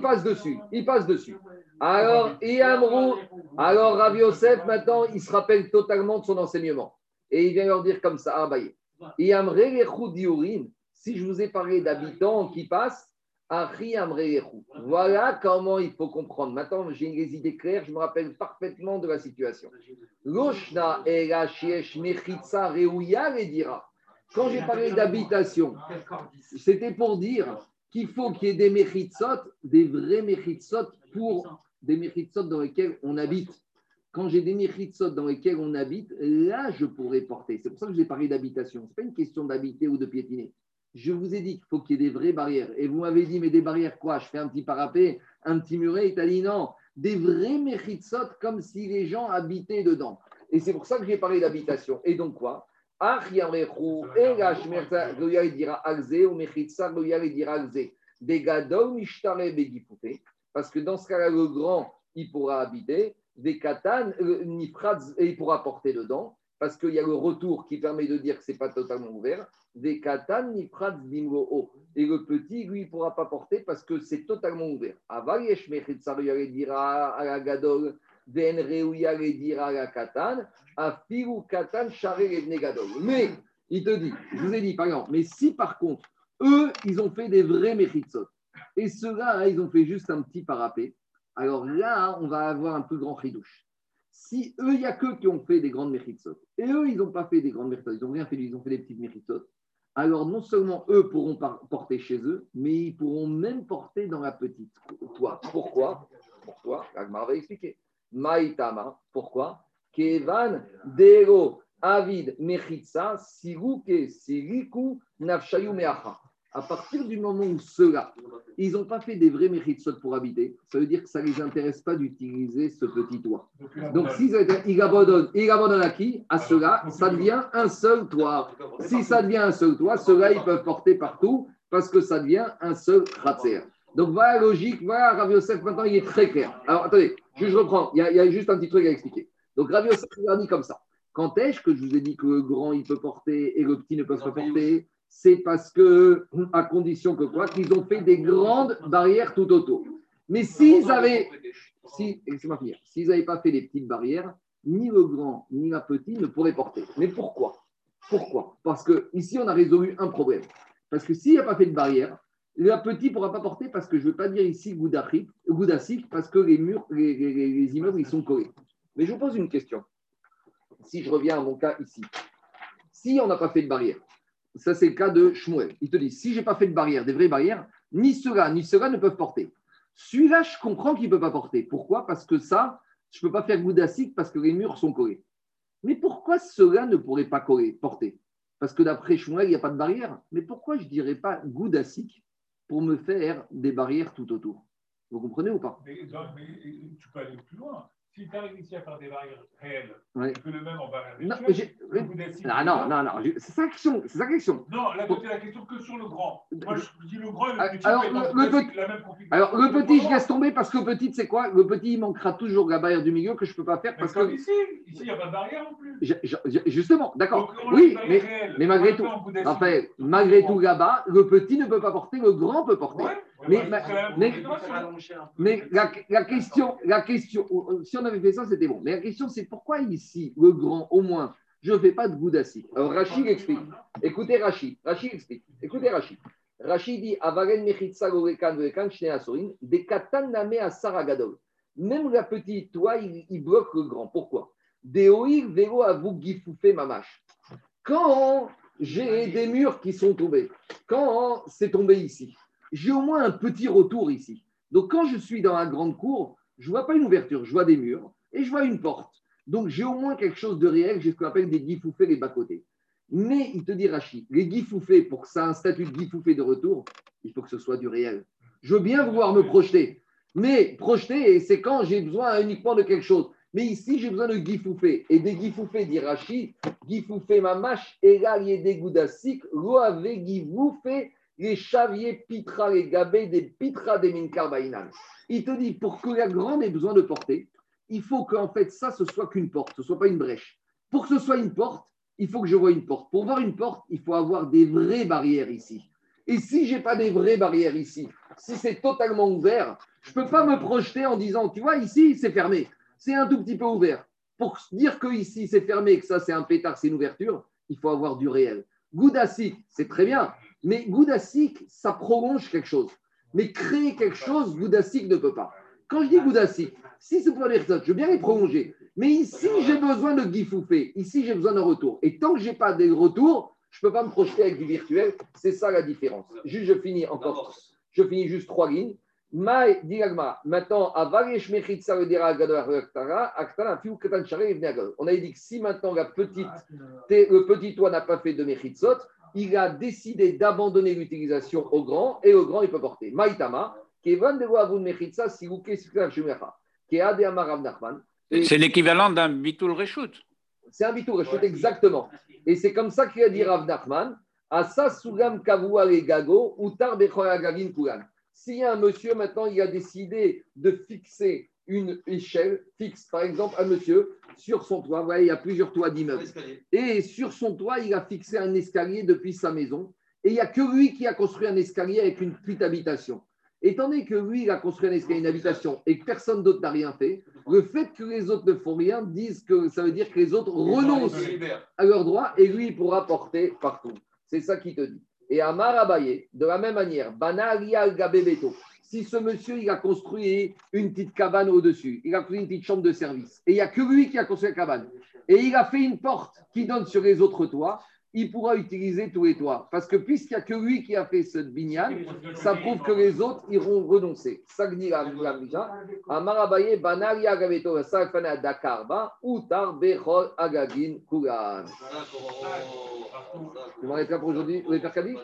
passe dessus, il passe dessus. Alors Rav Yosef, maintenant, il se rappelle totalement de son enseignement. Et il vient leur dire comme ça, Abaye. Et Amré Lechou Diourin, si je vous ai parlé d'habitants qui passent, Ari Amré Lechou. Voilà comment il faut comprendre. Maintenant, j'ai les idées claires, je me rappelle parfaitement de la situation. Loshna Ela Shiesh Mechitsa Reouya Redira. Quand j'ai parlé d'habitation, c'était pour dire qu'il faut qu'il y ait des méchitsot, des vrais méchitsot, pour des méchitsot dans lesquels on habite. Quand j'ai des méchitsot dans lesquels on habite, là, je pourrais porter. C'est pour ça que j'ai parlé d'habitation. Ce n'est pas une question d'habiter ou de piétiner. Je vous ai dit qu'il faut qu'il y ait des vraies barrières. Et vous m'avez dit, mais des barrières quoi? Je fais un petit parapet, un petit muret. Et tu as dit non, des vrais méchitsot comme si les gens habitaient dedans. Et c'est pour ça que j'ai parlé d'habitation. Et donc quoi? Parce que dans ce cas-là, le grand, il pourra habiter, des katanes, il pourra porter dedans, parce qu'il y a le retour qui permet de dire que ce n'est pas totalement ouvert, des katanes, nipratz bimlo. Et le petit, lui, il ne pourra pas porter parce que c'est totalement ouvert. Mais il te dit, je vous ai dit par exemple, mais si par contre, eux, ils ont fait des vrais méchitsot, et ceux-là, ils ont fait juste un petit parapet, alors là, on va avoir un plus grand chidouche. Si eux, il n'y a qu'eux qui ont fait des grandes méchitsot, et eux, ils n'ont pas fait des grandes méchitsot, ils n'ont rien fait, ils ont fait des petites méchitsot, alors non seulement eux pourront porter chez eux, mais ils pourront même porter dans la petite toit. Pourquoi? Agmar va expliquer. Maïtama, pourquoi? Kevan, Dero, Avid, Mechitsa, Siruke, Siriku, Nafshayu, Meacha. À partir du moment où ceux-là, ils n'ont pas fait des vrais Mechitsot pour habiter, ça veut dire que ça ne les intéresse pas d'utiliser ce petit toit. Donc s'ils abandonnent à qui? À ceux-là, ça devient un seul toit. Si ça devient un seul toit, ceux-là, ils peuvent porter partout parce que ça devient un seul khatser. Donc voilà la logique, voilà Rav Yosef, maintenant il est très clair. Alors attendez, je reprends, il y a juste un petit truc à expliquer. Donc Rav Yosef a dit comme ça. Quand est-ce que je vous ai dit que le grand il peut porter et le petit ne peut pas porter? C'est parce que, à condition que quoi, qu'ils ont fait des grandes barrières tout autour. Mais s'ils n'avaient pas fait les petites barrières, ni le grand ni la petite ne pourraient porter. Mais pourquoi? Parce que ici on a résolu un problème. Parce que s'il n'y a pas fait de barrière, la petite ne pourra pas porter parce que je ne veux pas dire ici Goudassik parce que les murs, les immeubles, ils sont collés. Mais je vous pose une question. Si je reviens à mon cas ici, si on n'a pas fait de barrière, Ça, c'est le cas de Shmuel. Il te dit, si je n'ai pas fait de barrière, des vraies barrières, ni ceux-là, ni ceux-là ne peuvent porter. Celui-là, je comprends qu'il ne peut pas porter. Pourquoi ? Parce que ça, je ne peux pas faire goudassique parce que les murs sont collés. Mais pourquoi ceux-là ne pourraient pas porter ? Parce que d'après Shmuel, il n'y a pas de barrière. Mais pourquoi je ne dirais pas goudassique pour me faire des barrières tout autour ? Vous comprenez ou pas ? Mais tu peux aller plus loin. Si tu arrives ici à faire des barrières réelles, oui. Tu peux le même en barrière virtuelle. Non. C'est ça la question. Non, là, c'était la question que sur le grand. Moi, je dis le grand et le petit. Alors, le petit, je laisse tomber parce que le petit, c'est quoi ? Le petit, il manquera toujours la barrière du milieu que je ne peux pas faire. Parce que ici, il n'y a pas de barrière non plus. Justement, d'accord. Oui, mais malgré tout, Raphaël, malgré tout là-bas, le petit ne peut pas porter, le grand peut porter. Mais la question, si on avait fait ça, c'était bon. Mais la question, c'est pourquoi ici, le grand, au moins, je ne fais pas de goudassi. Alors, Rachid explique. Écoutez, Rachid explique. Écoutez, Rachid dit Avaren mechitsa gorekan gorekan shne asorin, de katan name asaragadol. Même la petite toile, il bloque le grand. Pourquoi ? De oir velo avou gifoufé mamash. Quand j'ai des murs qui sont tombés, quand c'est tombé ici, j'ai au moins un petit retour ici. Donc, quand je suis dans la grande cour, je ne vois pas une ouverture, je vois des murs et je vois une porte. Donc, j'ai au moins quelque chose de réel, j'ai ce qu'on appelle des guifoufés, les bas-côtés. Mais, il te dit, Rachid, les guifoufés, pour que ça ait un statut de guifoufé de retour, il faut que ce soit du réel. Je veux bien vouloir me projeter, mais projeter, c'est quand j'ai besoin uniquement de quelque chose. Mais ici, j'ai besoin de guifoufé. Et des guifoufé, dit Rachid, guifoufé mamash, et là, il y a des goudassiques, loave guifoufé. Les chaviers pitra, les gabés, des pitra des minkar baïnan. Il te dit, pour que la grande ait besoin de porter, il faut qu'en fait, ça, ce soit qu'une porte, ce soit pas une brèche. Pour que ce soit une porte, il faut que je voie une porte. Pour voir une porte, il faut avoir des vraies barrières ici. Et si j'ai pas des vraies barrières ici, si c'est totalement ouvert, je peux pas me projeter en disant, tu vois, ici, c'est fermé. C'est un tout petit peu ouvert. Pour dire que ici, c'est fermé, que ça, c'est un pétard, c'est une ouverture, il faut avoir du réel. Goudassi, c'est très bien. Mais goudassique, ça prolonge quelque chose. Mais créer quelque chose, goudassique ne peut pas. Quand je dis goudassique, si c'est pour les personnes, je veux bien les prolonger. Mais ici, j'ai besoin de guifoufé. Ici, j'ai besoin d'un retour. Et tant que je n'ai pas de retour, je ne peux pas me projeter avec du virtuel. C'est ça la différence. Juste, je finis encore. Je finis juste 3 lignes. Maintenant, on avait dit que si maintenant le petit toit n'a pas fait de mechitsot, il a décidé d'abandonner l'utilisation au grand et au grand il peut porter. Maïtama, Kevan de Wavun Mechitsa, Siouké Siklam Shumecha, Kea de Amarav Nachman. C'est l'équivalent d'un Bitoul Reshut. C'est un Bitoul Reshut, exactement. Et c'est comme ça qu'il a dit Rav Nachman, Asa Sugam Kavua le Gago, Utar Bechoya Gagin Kulan. S'il y a un monsieur maintenant, il a décidé de fixer une échelle fixe, par exemple, un monsieur sur son toit. Vous voyez, il y a plusieurs toits d'immeubles. Et sur son toit, il a fixé un escalier depuis sa maison. Et il n'y a que lui qui a construit un escalier avec une petite habitation. Étant donné que lui, il a construit un escalier, une habitation, et que personne d'autre n'a rien fait, le fait que les autres ne font rien disent que ça veut dire que les autres renoncent à leurs droits et lui, il pourra porter partout. C'est ça qu'il te dit. Et Amar Abaye, de la même manière, Bana Alia Al-Gabebeto. Si ce monsieur, il a construit une petite cabane au-dessus, il a construit une petite chambre de service, et il n'y a que lui qui a construit la cabane, et il a fait une porte qui donne sur les autres toits, il pourra utiliser tous les toits. Parce que puisqu'il n'y a que lui qui a fait ce binyan, ça prouve que les autres iront renoncer. Je m'arrête là pour aujourd'hui. Vous êtes percadis ?